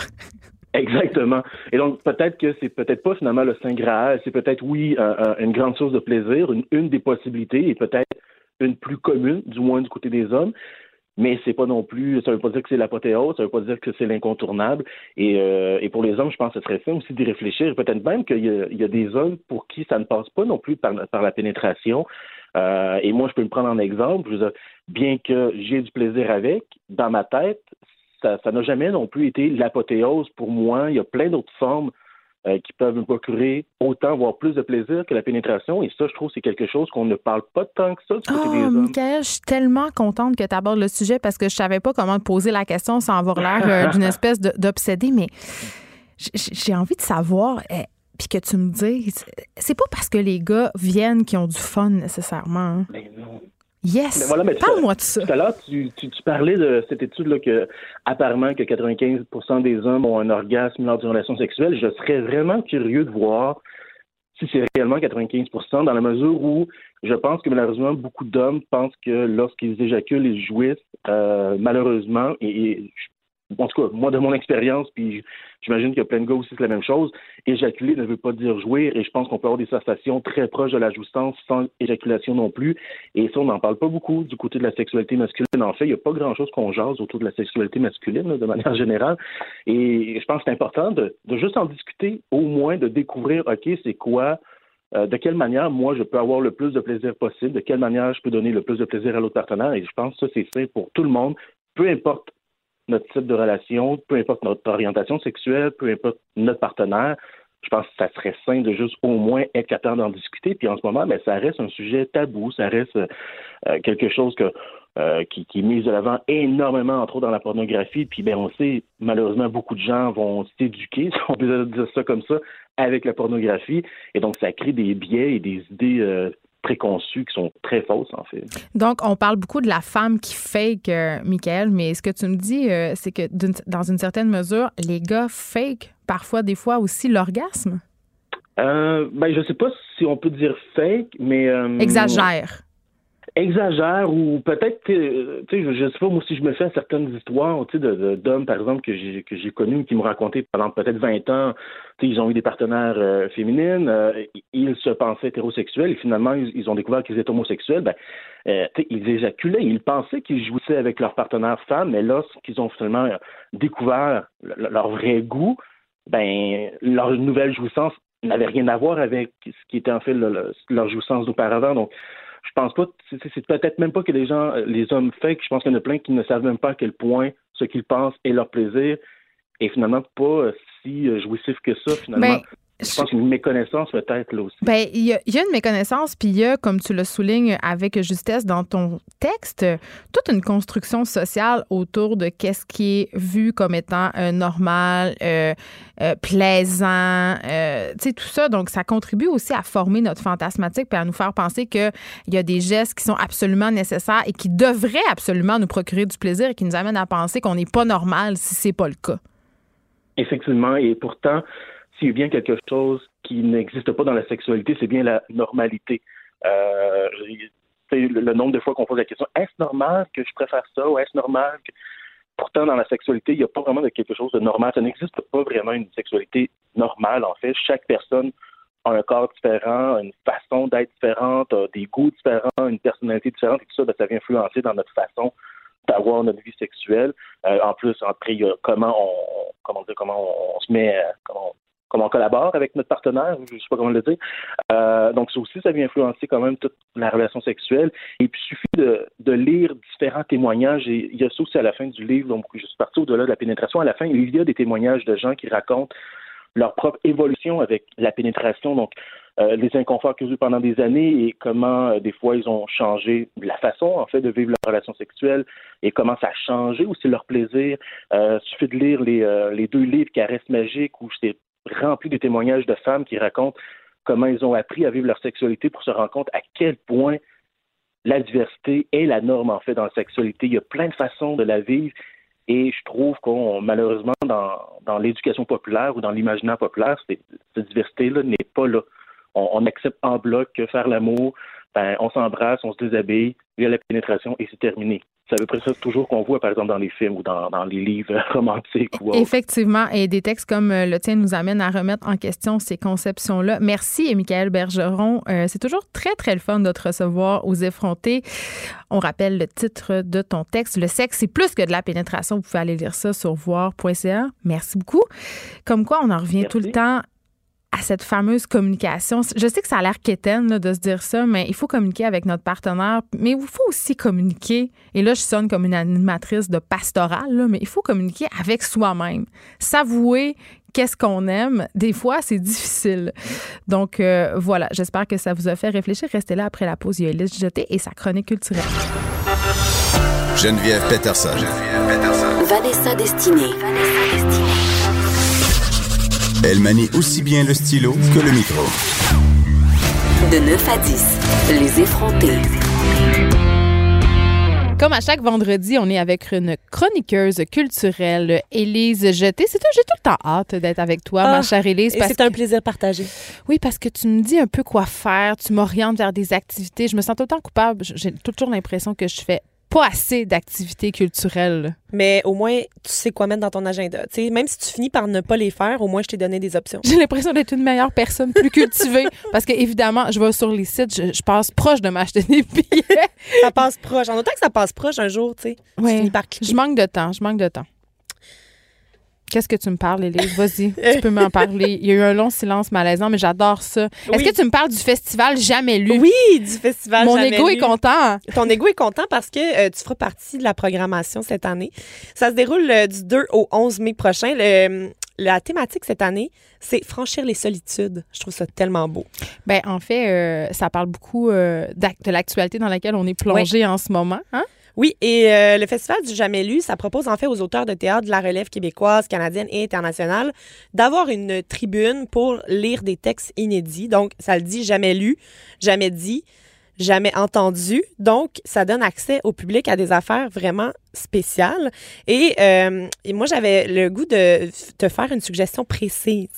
Exactement. Et donc, peut-être que c'est peut-être pas finalement le saint graal, c'est peut-être, oui, euh, une grande source de plaisir, une, une des possibilités, et peut-être une plus commune, du moins du côté des hommes, mais c'est pas non plus, ça veut pas dire que c'est l'apothéose, ça veut pas dire que c'est l'incontournable. Et, euh, et pour les hommes, je pense que ce serait ça aussi d'y réfléchir. Peut-être même qu'il y a, il y a des hommes pour qui ça ne passe pas non plus par, par la pénétration. Euh, et moi, je peux me prendre en exemple. Je veux dire, bien que j'ai du plaisir avec, dans ma tête, ça, ça n'a jamais non plus été l'apothéose pour moi. Il y a plein d'autres formes euh, qui peuvent me procurer autant, voire plus de plaisir que la pénétration. Et ça, je trouve, c'est quelque chose qu'on ne parle pas tant que ça. Du côté oh, des hommes. Mikaël, je suis tellement contente que tu abordes le sujet parce que je savais pas comment te poser la question sans avoir l'air euh, d'une espèce de, d'obsédée. Mais j'ai envie de savoir... Eh, puis que tu me dis, c'est pas parce que les gars viennent qu'ils ont du fun nécessairement. Hein? Mais non. Yes! Mais voilà, mais parle-moi de ça. Tout à l'heure, tu, tu, tu parlais de cette étude-là que, apparemment, que quatre-vingt-quinze pour cent des hommes ont un orgasme lors d'une relation sexuelle. Je serais vraiment curieux de voir si c'est réellement quatre-vingt-quinze pour cent, dans la mesure où je pense que malheureusement, beaucoup d'hommes pensent que lorsqu'ils éjaculent, ils jouissent, euh, malheureusement, et, et en tout cas, moi, de mon expérience, puis j'imagine qu'il y a plein de gars aussi, c'est la même chose, éjaculer ne veut pas dire jouir, et je pense qu'on peut avoir des sensations très proches de la jouissance sans éjaculation non plus, et ça, on n'en parle pas beaucoup du côté de la sexualité masculine. En fait, il n'y a pas grand-chose qu'on jase autour de la sexualité masculine, là, de manière générale, et je pense que c'est important de, de juste en discuter, au moins de découvrir, OK, c'est quoi, euh, de quelle manière, moi, je peux avoir le plus de plaisir possible, de quelle manière je peux donner le plus de plaisir à l'autre partenaire, et je pense que ça, c'est simple pour tout le monde, peu importe notre type de relation, peu importe notre orientation sexuelle, peu importe notre partenaire, je pense que ça serait sain de juste au moins être capable d'en discuter. Puis en ce moment, bien, ça reste un sujet tabou, ça reste euh, quelque chose que, euh, qui, qui est mis de l'avant énormément, entre autres dans la pornographie. Puis bien, on sait, malheureusement, beaucoup de gens vont s'éduquer, si on peut dire ça comme ça, avec la pornographie. Et donc, ça crée des biais et des idées euh, préconçues qui sont très fausses, en fait. Donc, on parle beaucoup de la femme qui fake, euh, Mikaël, mais ce que tu me dis, euh, c'est que d'une, dans une certaine mesure, les gars fake parfois, des fois aussi, l'orgasme? Euh, ben, je sais pas si on peut dire fake, mais... Euh, exagère. Exagère ou peut-être, tu sais, je, je sais pas, moi, si je me fais à certaines histoires, tu sais, de, de, d'hommes, par exemple, que j'ai, que j'ai connus, qui me racontaient pendant peut-être vingt ans, tu sais, ils ont eu des partenaires euh, féminines, euh, ils se pensaient hétérosexuels, et finalement, ils, ils ont découvert qu'ils étaient homosexuels, ben, euh, tu sais, ils éjaculaient, ils pensaient qu'ils jouissaient avec leur partenaire femme, mais lorsqu'ils ont finalement euh, découvert le, leur vrai goût, ben, leur nouvelle jouissance n'avait rien à voir avec ce qui était en fait le, le, leur jouissance d'auparavant, donc, je pense pas, c'est, c'est peut-être même pas que les gens, les hommes fake, je pense qu'il y en a plein qui ne savent même pas à quel point ce qu'ils pensent est leur plaisir et finalement pas si jouissif que ça finalement. Ben, je pense qu'il y a une méconnaissance peut-être là aussi. Ben, il y, y a une méconnaissance puis il y a, comme tu le soulignes avec justesse dans ton texte, toute une construction sociale autour de qu'est-ce qui est vu comme étant euh, normal, euh, euh, plaisant, euh, tu sais tout ça. Donc ça contribue aussi à former notre fantasmatique puis à nous faire penser que il y a des gestes qui sont absolument nécessaires et qui devraient absolument nous procurer du plaisir et qui nous amènent à penser qu'on n'est pas normal si c'est pas le cas. Effectivement et pourtant s'il y a bien quelque chose qui n'existe pas dans la sexualité, c'est bien la normalité. Euh, le nombre de fois qu'on pose la question, est-ce normal que je préfère ça ou est-ce normal que... Pourtant, dans la sexualité, il n'y a pas vraiment de quelque chose de normal. Ça n'existe pas vraiment une sexualité normale, en fait. Chaque personne a un corps différent, une façon d'être différente, a des goûts différents, une personnalité différente, et tout ça, ben, ça vient influencer dans notre façon d'avoir notre vie sexuelle. Euh, en plus, après, il y a comment on, comment dire, comment on, on se met... Comment on, comment on collabore avec notre partenaire, je ne sais pas comment le dire. Euh, donc, ça aussi, ça vient influencer quand même toute la relation sexuelle. Et puis, il suffit de, de lire différents témoignages. Et il y a ça aussi à la fin du livre, donc je suis parti au-delà de la pénétration. À la fin, il y a des témoignages de gens qui racontent leur propre évolution avec la pénétration, donc euh, les inconforts qu'ils ont eu pendant des années et comment, euh, des fois, ils ont changé la façon, en fait, de vivre leur relation sexuelle et comment ça a changé aussi leur plaisir. Euh, il suffit de lire les, euh, les deux livres « Caresses magiques » où c'est rempli de témoignages de femmes qui racontent comment ils ont appris à vivre leur sexualité pour se rendre compte à quel point la diversité est la norme, en fait, dans la sexualité. Il y a plein de façons de la vivre et je trouve qu'on, malheureusement, dans, dans l'éducation populaire ou dans l'imaginaire populaire, cette, cette diversité-là n'est pas là. On, on accepte en bloc que faire l'amour, ben, on s'embrasse, on se déshabille, il y a la pénétration et c'est terminé. C'est à peu près ça toujours qu'on voit, par exemple, dans les films ou dans, dans les livres romantiques ou autres. Effectivement, et des textes comme le tien nous amènent à remettre en question ces conceptions-là. Merci, Mikaël Bergeron. Euh, c'est toujours très, très le fun de te recevoir aux Effrontés. On rappelle le titre de ton texte. Le sexe, c'est plus que de la pénétration. Vous pouvez aller lire ça sur voir point c a. Merci beaucoup. Comme quoi, on en revient Merci. tout le temps à cette fameuse communication. Je sais que ça a l'air quétaine là, de se dire ça, mais il faut communiquer avec notre partenaire, mais il faut aussi communiquer, et là je sonne comme une animatrice de pastorale, là, mais il faut communiquer avec soi-même. S'avouer qu'est-ce qu'on aime, des fois c'est difficile. Donc euh, voilà, j'espère que ça vous a fait réfléchir. Restez là après la pause. Il y a Élise Jeté et sa chronique culturelle. Geneviève Peterson. Geneviève Peterson. Vanessa Destinée. Vanessa Destinée. Elle manie aussi bien le stylo que le micro. De neuf à dix, les effrontés. Comme à chaque vendredi, on est avec une chroniqueuse culturelle, Élise Jeté. C'est un, j'ai tout le temps hâte d'être avec toi, ah, ma chère Élise. Parce c'est un que, plaisir partagé. Oui, parce que tu me dis un peu quoi faire, tu m'orientes vers des activités. Je me sens tout le temps coupable. J'ai toujours l'impression que je fais pas assez d'activités culturelles. Mais au moins, tu sais quoi mettre dans ton agenda. T'sais, même si tu finis par ne pas les faire, au moins, je t'ai donné des options. J'ai l'impression d'être une meilleure personne, plus cultivée, parce que évidemment, je vais sur les sites, je, je passe proche de m'acheter des billets. Ça passe proche. En autant que ça passe proche un jour, tu sais, ouais. tu finis par cliquer. Je manque de temps, je manque de temps. Qu'est-ce que tu me parles, Élise? Vas-y, tu peux m'en parler. Il y a eu un long silence malaisant, mais j'adore ça. Est-ce oui. que tu me parles du festival Jamais lu? Oui, du festival Mon Jamais lu. Mon égo est content. Ton égo est content parce que euh, tu feras partie de la programmation cette année. Ça se déroule euh, du deux au onze mai prochain. Le, la thématique cette année, c'est franchir les solitudes. Je trouve ça tellement beau. Bien, en fait, euh, ça parle beaucoup euh, de l'actualité dans laquelle on est plongé oui. en ce moment. Hein? Oui, et euh, le Festival du Jamais lu, ça propose en fait aux auteurs de théâtre de la relève québécoise, canadienne et internationale d'avoir une tribune pour lire des textes inédits. Donc, ça le dit jamais lu, jamais dit, jamais entendu. Donc, ça donne accès au public à des affaires vraiment spéciales. Et, euh, et moi, j'avais le goût de te faire une suggestion précise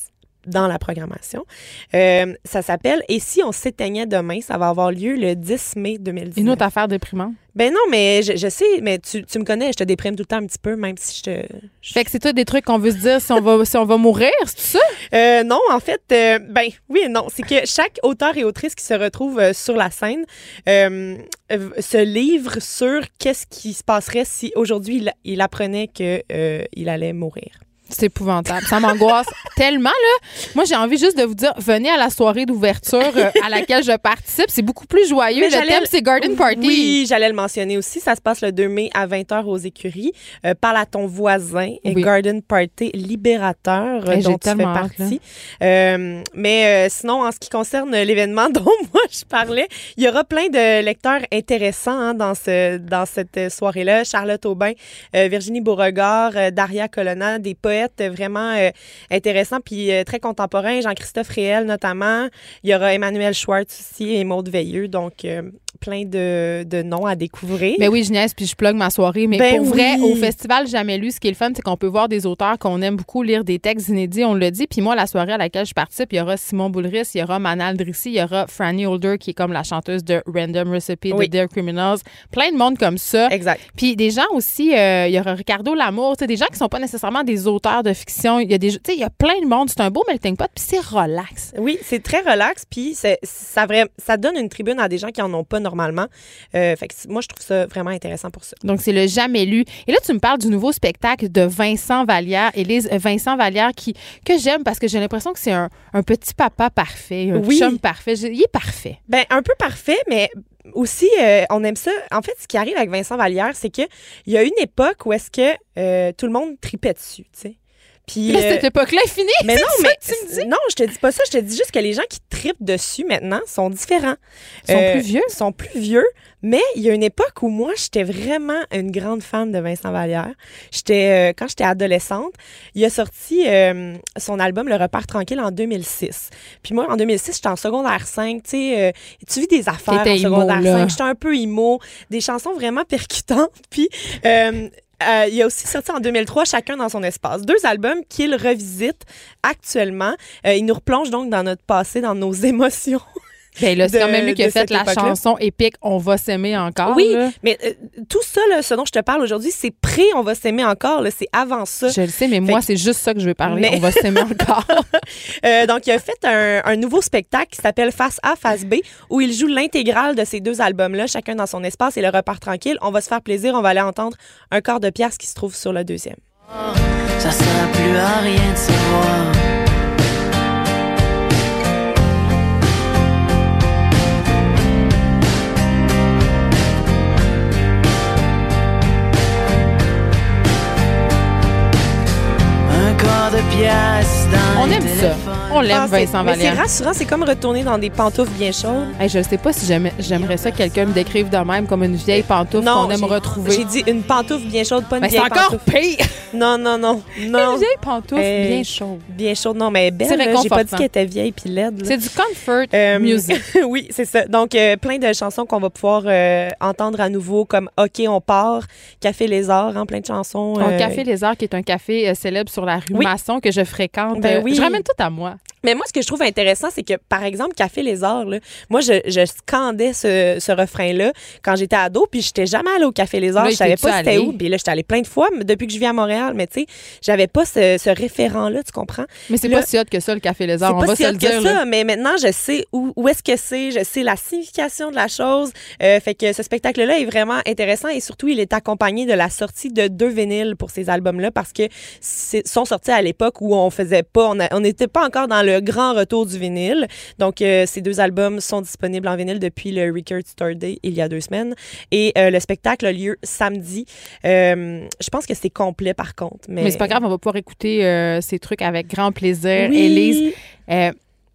dans la programmation. Euh, ça s'appelle « Et si on s'éteignait demain », ça va avoir lieu le dix mai deux mille dix-neuf. Une autre affaire déprimante. Ben non, mais je, je sais, mais tu, tu me connais, je te déprime tout le temps un petit peu, même si je te... Je... Fait que c'est tout des trucs qu'on veut se dire si on va, si on va mourir, c'est tout ça? Euh, non, en fait, euh, ben oui et non. C'est que chaque auteur et autrice qui se retrouve euh, sur la scène euh, euh, se livre sur qu'est-ce qui se passerait si aujourd'hui il, il apprenait qu'il euh, allait mourir. C'est épouvantable. Ça m'angoisse tellement, là. Moi, j'ai envie juste de vous dire, venez à la soirée d'ouverture euh, à laquelle je participe. C'est beaucoup plus joyeux. Mais le thème, c'est Garden Party. Oui, j'allais le mentionner aussi. Ça se passe le deux mai à vingt heures aux Écuries. Euh, parle à ton voisin. Oui. Garden Party libérateur euh, dont tu fais partie. Hâte, euh, mais euh, sinon, en ce qui concerne l'événement dont moi je parlais, il y aura plein de lecteurs intéressants hein, dans, ce, dans cette soirée-là. Charlotte Aubin, euh, Virginie Beauregard, euh, Daria Colonna, des poètes vraiment euh, intéressant puis euh, très contemporain, Jean-Christophe Réel notamment. Il y aura Emmanuel Schwartz aussi et Maude Veilleux, donc euh, plein de, de noms à découvrir. Ben oui, je niaise puis je plug ma soirée, mais ben pour oui. vrai, au festival Jamais lu, ce qui est le fun, c'est qu'on peut voir des auteurs qu'on aime beaucoup lire des textes inédits, on le dit, puis moi, la soirée à laquelle je participe, il y aura Simon Boulris, il y aura Manal Drissi, il y aura Franny Holder, qui est comme la chanteuse de Random Recipe, oui. de Dear Criminals, plein de monde comme ça. Exact. Puis des gens aussi, euh, il y aura Ricardo Lamour, des gens qui sont pas nécessairement des auteurs de fiction, il y a des, tu sais, il y a plein de monde. C'est un beau melting pot, puis c'est relax. Oui, c'est très relax, puis c'est, ça, vrai, ça donne une tribune à des gens qui en ont pas normalement. Euh, fait que moi, je trouve ça vraiment intéressant pour ça. Donc, c'est le Jamais lu. Et là, tu me parles du nouveau spectacle de Vincent Vallière, Élise, Vincent Vallière, qui, que j'aime parce que j'ai l'impression que c'est un, un petit papa parfait, un oui. chum parfait. Il est parfait. Ben, un peu parfait, mais... Aussi, euh, on aime ça. En fait, ce qui arrive avec Vincent Vallière, c'est qu'il y a une époque où est-ce que euh, tout le monde tripait dessus, tu sais. Puis, mais cette euh, époque-là est finie, mais non, mais ça que tu me dis? Non, je te dis pas ça. Je te dis juste que les gens qui tripent dessus maintenant sont différents. Ils sont euh, plus vieux. sont plus vieux. Mais il y a une époque où moi, j'étais vraiment une grande fan de Vincent Vallière. J'étais, euh, quand j'étais adolescente, il a sorti euh, son album Le Repère tranquille en deux mille six. Puis moi, en deux mille six, j'étais en secondaire cinq. Tu sais, euh, tu vis des affaires en secondaire emo, cinq. J'étais un peu emo. Des chansons vraiment percutantes. Puis... Euh, Euh, il a aussi sorti en deux mille trois Chacun dans son espace. Deux albums qu'il revisite actuellement. Euh, il nous replonge donc dans notre passé, dans nos émotions. Bien là, c'est de, quand même lui qui a fait la chanson épique « On va s'aimer encore ». Oui, là. mais euh, tout ça, là, ce dont je te parle aujourd'hui, c'est pré « On va s'aimer encore », là, c'est avant ça. Je le sais, mais fait moi, que... c'est juste ça que je veux parler, mais... « On va s'aimer encore ». euh, Donc, il a fait un, un nouveau spectacle qui s'appelle « Face A, Face B », où il joue l'intégrale de ces deux albums-là, Chacun dans son espace et Le Repart tranquille. On va se faire plaisir, on va aller entendre un quart de pièce qui se trouve sur le deuxième. Ça sert plus à rien de savoir. On aime ça. On l'aime, ah, Vincent Vallière. C'est rassurant, c'est comme retourner dans des pantoufles bien chaudes. Hey, je ne sais pas si j'aimais, j'aimerais ça que quelqu'un me décrive de même comme une vieille pantoufle non, qu'on aime j'ai, retrouver. J'ai dit une pantoufle bien chaude, pas une mais vieille pantoufle. Mais c'est encore pire! Non, non, non. non. Une vieille pantoufle euh, bien chaude. Bien chaude, non, mais belle. C'est réconfortant. J'ai pas dit qu'elle était vieille puis laide. Là. C'est du comfort euh, music. Oui, c'est ça. Donc, euh, plein de chansons qu'on va pouvoir euh, entendre à nouveau, comme « OK, on part »,« Café Lézard hein, », plein de chansons. Euh... Donc, Café Lézard, qui est un café euh, célèbre sur la rue oui. Masson, que je fréquente. Ben oui. Je ramène tout à moi. Mais moi, ce que je trouve intéressant, c'est que, par exemple, Café Les Arts, là, moi, je, je scandais ce, ce refrain-là quand j'étais ado, puis j'étais jamais allée au Café Les Arts. Là, je savais pas c'était où. Puis là, j'étais allée plein de fois depuis que je vis à Montréal, mais tu sais, j'avais pas ce, ce référent-là, tu comprends? Mais c'est là, pas si hot que ça, le Café Les Arts. On va si se le dire. C'est pas si hot que ça, là. Mais maintenant, je sais où, où est-ce que c'est, je sais la signification de la chose. Euh, fait que ce spectacle-là est vraiment intéressant et surtout, il est accompagné de la sortie de deux vinyles pour ces albums-là parce que c'est, sont sortis à l'époque où on faisait pas, on n'était pas encore dans le Le grand retour du vinyle. Donc, euh, ces deux albums sont disponibles en vinyle depuis le Record Store Day il y a deux semaines. Et euh, le spectacle a lieu samedi. Euh, je pense que c'est complet, par contre. Mais, mais c'est pas grave, on va pouvoir écouter euh, ces trucs avec grand plaisir. Oui. Élise, euh,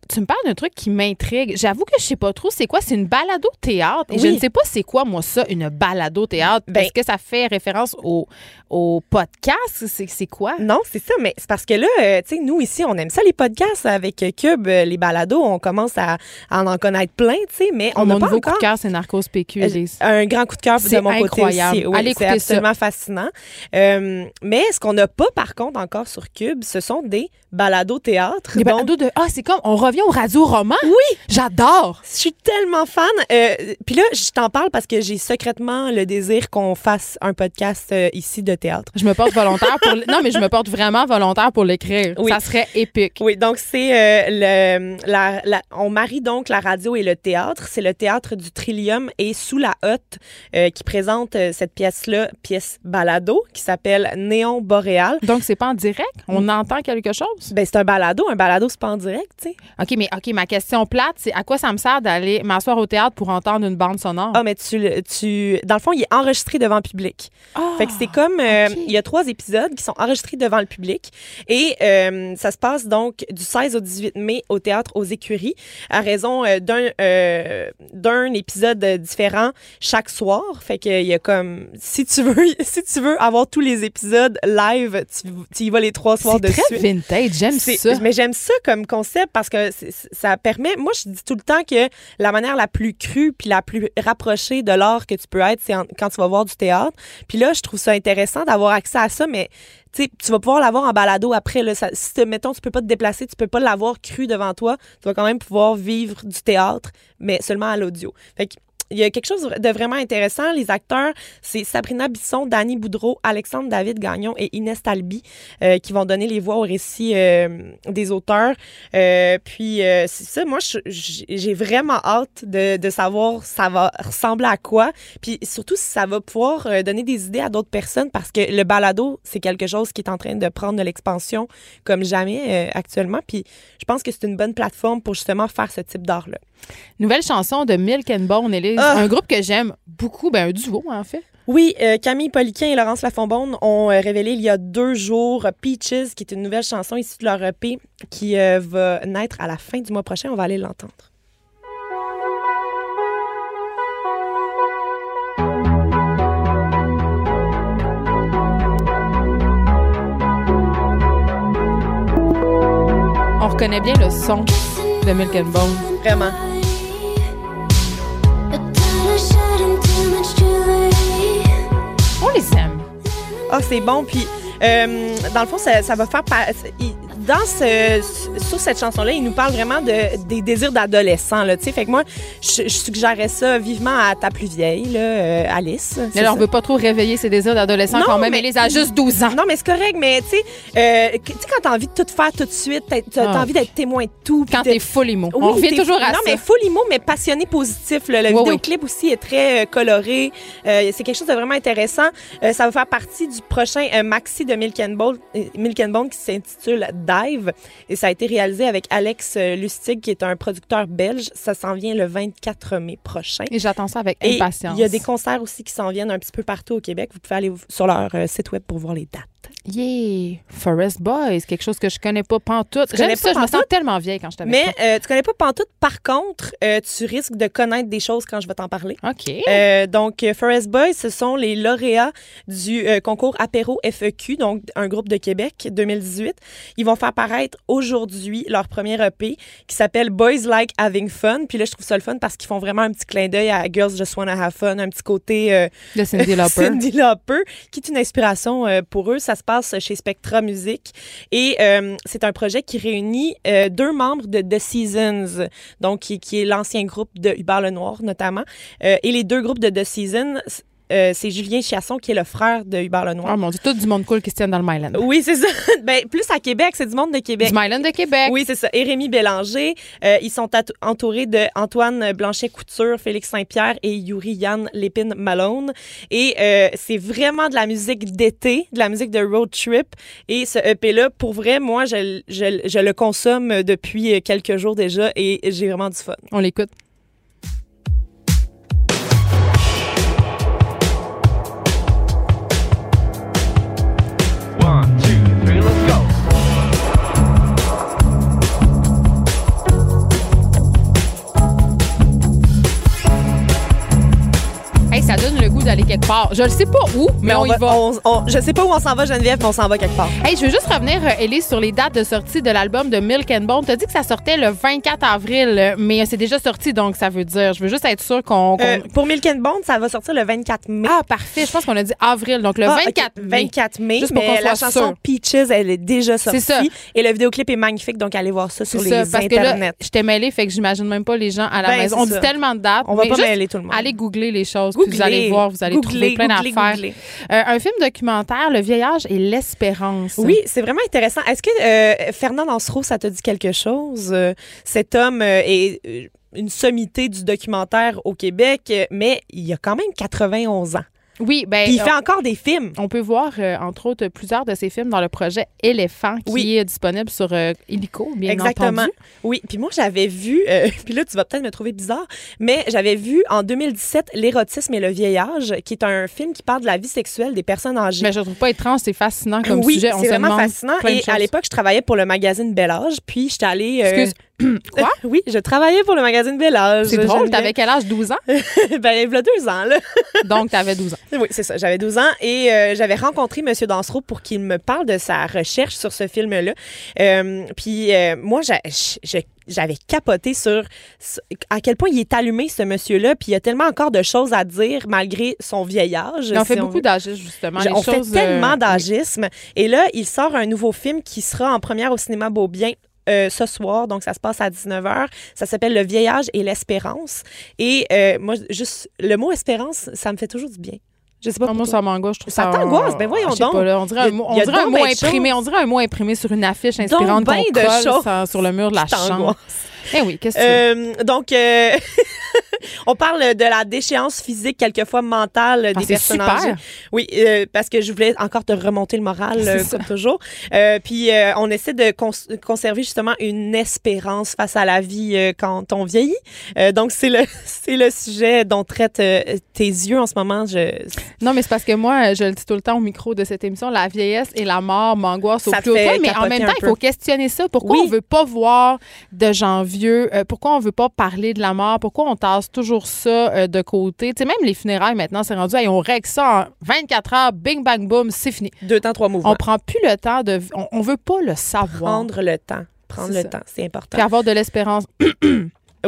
tu me parles d'un truc qui m'intrigue. J'avoue que je sais pas trop c'est quoi. C'est une balado-théâtre. Et oui. Je ne sais pas c'est quoi, moi, ça, une balado-théâtre. Ben, est-ce que ça fait référence au, au podcast? C'est, c'est quoi? Non, c'est ça, mais c'est parce que là, euh, tu sais, nous, ici, on aime ça, les podcasts avec Cube, euh, les balados. On commence à, à en connaître plein, tu sais, mais on n'a pas encore... Mon nouveau coup de cœur, c'est Narcos P Q. Euh, un grand coup de cœur de mon incroyable. Côté aussi. Oui, allez écouter ça. C'est absolument fascinant. Euh, mais ce qu'on n'a pas, par contre, encore sur Cube, ce sont des balados-théâtres. Des donc... balados de... Ah, c'est comme... On revient au radio-roman? Oui! J'adore! Je suis tellement fan. Euh, Puis là, je t'en parle parce que j'ai secrètement le désir qu'on fasse un podcast euh, ici de théâtre. Je me porte volontaire pour... non, mais je me porte vraiment volontaire pour l'écrire. Oui. Ça serait épique. Oui, donc c'est... Euh, le, la, la, on marie donc la radio et le théâtre. C'est le théâtre du Trillium et Sous la Hotte euh, qui présente euh, cette pièce-là, pièce balado, qui s'appelle Néon Boréal. Donc, c'est pas en direct? On mmh. entend quelque chose? Ben c'est un balado. Un balado, c'est pas en direct, tu sais. OK, mais OK, ma question plate, c'est à quoi ça me sert d'aller m'asseoir au théâtre pour entendre une bande sonore? Ah, mais tu... tu dans le fond, il est enregistré devant le public. Oh, fait que c'est comme... Euh, okay. Il y a trois épisodes qui sont enregistrés devant le public. Et euh, ça se passe donc du seize au dix-huit mai au Théâtre aux Écuries à raison euh, d'un, euh, d'un épisode différent chaque soir. Fait qu'il y a comme... Si tu veux, si tu veux avoir tous les épisodes live, tu, tu y vas les trois soirs dessus. C'est très vintage, j'aime c'est, ça. Mais j'aime ça comme concept parce que ça permet... Moi, je dis tout le temps que la manière la plus crue puis la plus rapprochée de l'art que tu peux être, c'est en, quand tu vas voir du théâtre. Puis là, je trouve ça intéressant d'avoir accès à ça, mais... T'sais, tu vas pouvoir l'avoir en balado après. Là, ça, si, mettons, tu peux pas te déplacer, tu peux pas l'avoir cru devant toi, tu vas quand même pouvoir vivre du théâtre, mais seulement à l'audio. Fait que, il y a quelque chose de vraiment intéressant. Les acteurs, c'est Sabrina Bisson, Dany Boudreau, Alexandre David Gagnon et Inès Talbi euh, qui vont donner les voix au récit euh, des auteurs. Euh, puis, euh, c'est ça, moi, je, j'ai vraiment hâte de, de savoir ça va ressembler à quoi. Puis, surtout, si ça va pouvoir donner des idées à d'autres personnes parce que le balado, c'est quelque chose qui est en train de prendre de l'expansion comme jamais euh, actuellement. Puis, je pense que c'est une bonne plateforme pour justement faire ce type d'art-là. Nouvelle chanson de Milk and Bone, Élise. Ah. Un groupe que j'aime beaucoup, ben un duo en fait. Oui, euh, Camille Poliquin et Laurence Lafonbonne ont euh, révélé il y a deux jours Peaches, qui est une nouvelle chanson issue de leur E P qui euh, va naître à la fin du mois prochain. On va aller l'entendre. On reconnaît bien le son de Milk and Bone. Vraiment. On les aime. Ah, oh, c'est bon. Puis, euh, dans le fond, ça, ça va faire... Pa- dans ce, sur cette chanson-là, il nous parle vraiment de, des désirs d'adolescents, là, tu sais. Fait que moi, je, je suggérais ça vivement à ta plus vieille, là, euh, Alice. Mais là, on veut pas trop réveiller ses désirs d'adolescent quand même. Mais, Élise a juste douze ans. Non, mais c'est correct, mais tu sais, euh, quand t'as envie de tout faire tout de suite, t'as, t'as ah. envie d'être témoin de tout. Quand t'es full emo. Oui, on revient toujours à non, ça. Non, mais full emo, mais passionné positif, là. Le oui, vidéoclip oui. aussi est très euh, coloré. Euh, c'est quelque chose de vraiment intéressant. Euh, ça va faire partie du prochain euh, maxi de Milk and Bone, euh, Milk and Bone qui s'intitule Dive. Et ça a été réalisé avec Alex Lustig, qui est un producteur belge. Ça s'en vient le vingt-quatre mai prochain. Et j'attends ça avec impatience. Il y a des concerts aussi qui s'en viennent un petit peu partout au Québec. Vous pouvez aller sur leur euh, site web pour voir les dates. Yeah! Forest Boys, quelque chose que je connais pas pantoute. J'aime pas ça, pantoute, je me sens tellement vieille quand je t'avais. Mais euh, tu connais pas pantoute, par contre, euh, tu risques de connaître des choses quand je vais t'en parler. OK. Euh, donc, Forest Boys, ce sont les lauréats du euh, concours Apéro F E Q, donc un groupe de Québec, deux mille dix-huit. Ils vont faire paraître aujourd'hui leur premier E P qui s'appelle Boys Like Having Fun. Puis là, je trouve ça le fun parce qu'ils font vraiment un petit clin d'œil à Girls Just Wanna Have Fun, un petit côté euh, de Cyndi Lauper. Cyndi Lauper, qui est une inspiration euh, pour eux. Ça se passe chez Spectra Music et euh, c'est un projet qui réunit euh, deux membres de The Seasons, donc qui, qui est l'ancien groupe de Hubert Lenoir notamment, euh, et les deux groupes de The Seasons. Euh, c'est Julien Chiasson qui est le frère de Hubert Lenoir. Ah mon Dieu, tout du monde cool qui se tient dans le Myland. Oui, c'est ça. Ben, plus à Québec, c'est du monde de Québec. Du Myland de Québec. Oui, c'est ça. Et Rémi Bélanger. Euh, ils sont ato- entourés de Antoine Blanchet-Couture, Félix Saint-Pierre et Yuri Yann Lépine-Malone. Et euh, c'est vraiment de la musique d'été, de la musique de road trip. Et ce E P-là, pour vrai, moi, je, je, je le consomme depuis quelques jours déjà et j'ai vraiment du fun. On l'écoute. Ça donne le goût d'aller quelque part. Je ne sais pas où, mais, mais on, on y va. va. On, on, je ne sais pas où on s'en va, Geneviève, mais on s'en va quelque part. Hey, je veux juste revenir, Élise, sur les dates de sortie de l'album de Milk and Bone. Tu as dit que ça sortait le vingt-quatre avril, mais c'est déjà sorti, donc ça veut dire. Je veux juste être sûre qu'on... qu'on... Euh, pour Milk and Bone, ça va sortir le vingt-quatre mai. Ah, parfait. Je pense qu'on a dit avril, donc le ah, vingt-quatre mai. vingt-quatre mai, juste pour mais qu'on la chanson sûr. Peaches, elle est déjà sortie. C'est ça. Et le vidéoclip est magnifique, donc allez voir ça c'est sur ça, les parce Internet. Que là, je t'ai mêlée, fait que j'imagine même pas les gens à la ben, maison. On ça. dit tellement de dates. On va pas mêler tout le monde. Allez googler les choses. Googlez, vous allez voir, vous allez googler, trouver plein googler, d'affaires. Googler. Euh, un film documentaire, Le vieillage et l'espérance. Oui, c'est vraiment intéressant. Est-ce que euh, Fernand Dansereau, ça te dit quelque chose? Euh, cet homme euh, est... Euh, une sommité du documentaire au Québec, mais il a quand même quatre-vingt-onze ans. Oui, ben, puis il fait on, encore des films. On peut voir, euh, entre autres, plusieurs de ses films dans le projet Éléphant, qui oui. est disponible sur euh, Illico, bien Exactement. entendu. Exactement. Oui, puis moi, j'avais vu, euh, puis là, tu vas peut-être me trouver bizarre, mais j'avais vu en deux mille dix-sept L'érotisme et le vieillage, qui est un film qui parle de la vie sexuelle des personnes âgées. Mais je ne trouve pas étrange, c'est fascinant comme oui, sujet. Oui, c'est on vraiment fascinant. Et à l'époque, je travaillais pour le magazine Bel Âge, puis j'étais allée... Euh, Excuse- Quoi? Oui, je travaillais pour le magazine Bel Âge. C'est drôle, t'avais quel âge? douze ans? Ben, il y a deux ans, là. Donc, t'avais douze ans. Oui, c'est ça, j'avais douze ans et euh, j'avais rencontré M. Dansereau pour qu'il me parle de sa recherche sur ce film-là. Euh, puis, euh, moi, j'ai, j'ai, j'avais capoté sur, sur à quel point il est allumé, ce monsieur-là, puis il y a tellement encore de choses à dire malgré son vieil âge. On si fait on beaucoup veut. d'agisme, justement. Je, on choses, fait tellement euh, d'agisme. Oui. Et là, il sort un nouveau film qui sera en première au cinéma Beaubien. Euh, ce soir, donc ça se passe à dix-neuf heures. Ça s'appelle Le vieillage et l'espérance. Et euh, moi, juste le mot espérance, ça me fait toujours du bien. Je sais pas. Non, moi, ça m'angoisse. Je trouve ça. Ça t'angoisse. Un... Ben voyons donc. Pas, là, on dirait un, mo- on dirait un mot imprimé. Chose. On dirait un mot imprimé sur une affiche inspirante ben qu'on colle sur, sur le mur de la chambre. Eh oui, qu'est-ce que euh, tu veux? Donc, euh, on parle de la déchéance physique, quelquefois mentale ah, des personnes âgées. Oui, euh, parce que je voulais encore te remonter le moral, euh, comme toujours. Euh, puis, euh, on essaie de cons- conserver justement une espérance face à la vie euh, quand on vieillit. Euh, donc, c'est le, c'est le sujet dont traitent euh, tes yeux en ce moment. Je... Non, mais c'est parce que moi, je le dis tout le temps au micro de cette émission, la vieillesse et la mort m'angoissent au plus haut point. Mais en même temps, il faut questionner ça. Pourquoi oui. on ne veut pas voir de gens vieux? Euh, pourquoi on veut pas parler de la mort? Pourquoi on tasse toujours ça euh, de côté? Tu sais, même les funérailles, maintenant, c'est rendu, hey, on règle ça en vingt-quatre heures, bing, bang, boum, c'est fini. Deux temps, trois mouvements. On prend plus le temps de... On, on veut pas le savoir. Prendre le temps. Prendre c'est le ça. temps, c'est important. Puis avoir de l'espérance.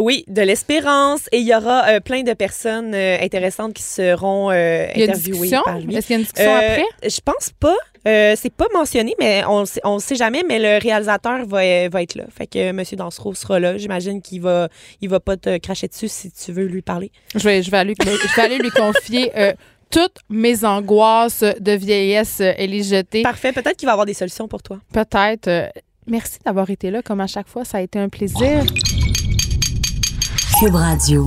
Oui, de l'espérance. Et il y aura euh, plein de personnes euh, intéressantes qui seront euh, interviewées par lui. Est-ce qu'il y a une discussion euh, après? Je pense pas. Euh, c'est pas mentionné, mais on ne sait jamais. Mais le réalisateur va, va être là. Fait que euh, M. Dessoureau sera là. J'imagine qu'il va, il va pas te cracher dessus si tu veux lui parler. Je vais, je vais, aller, je vais aller lui confier... Euh, toutes mes angoisses de vieillesse et les jeter. Parfait. Peut-être qu'il va y avoir des solutions pour toi. Peut-être. Euh, merci d'avoir été là. Comme à chaque fois, ça a été un plaisir. Cube Radio.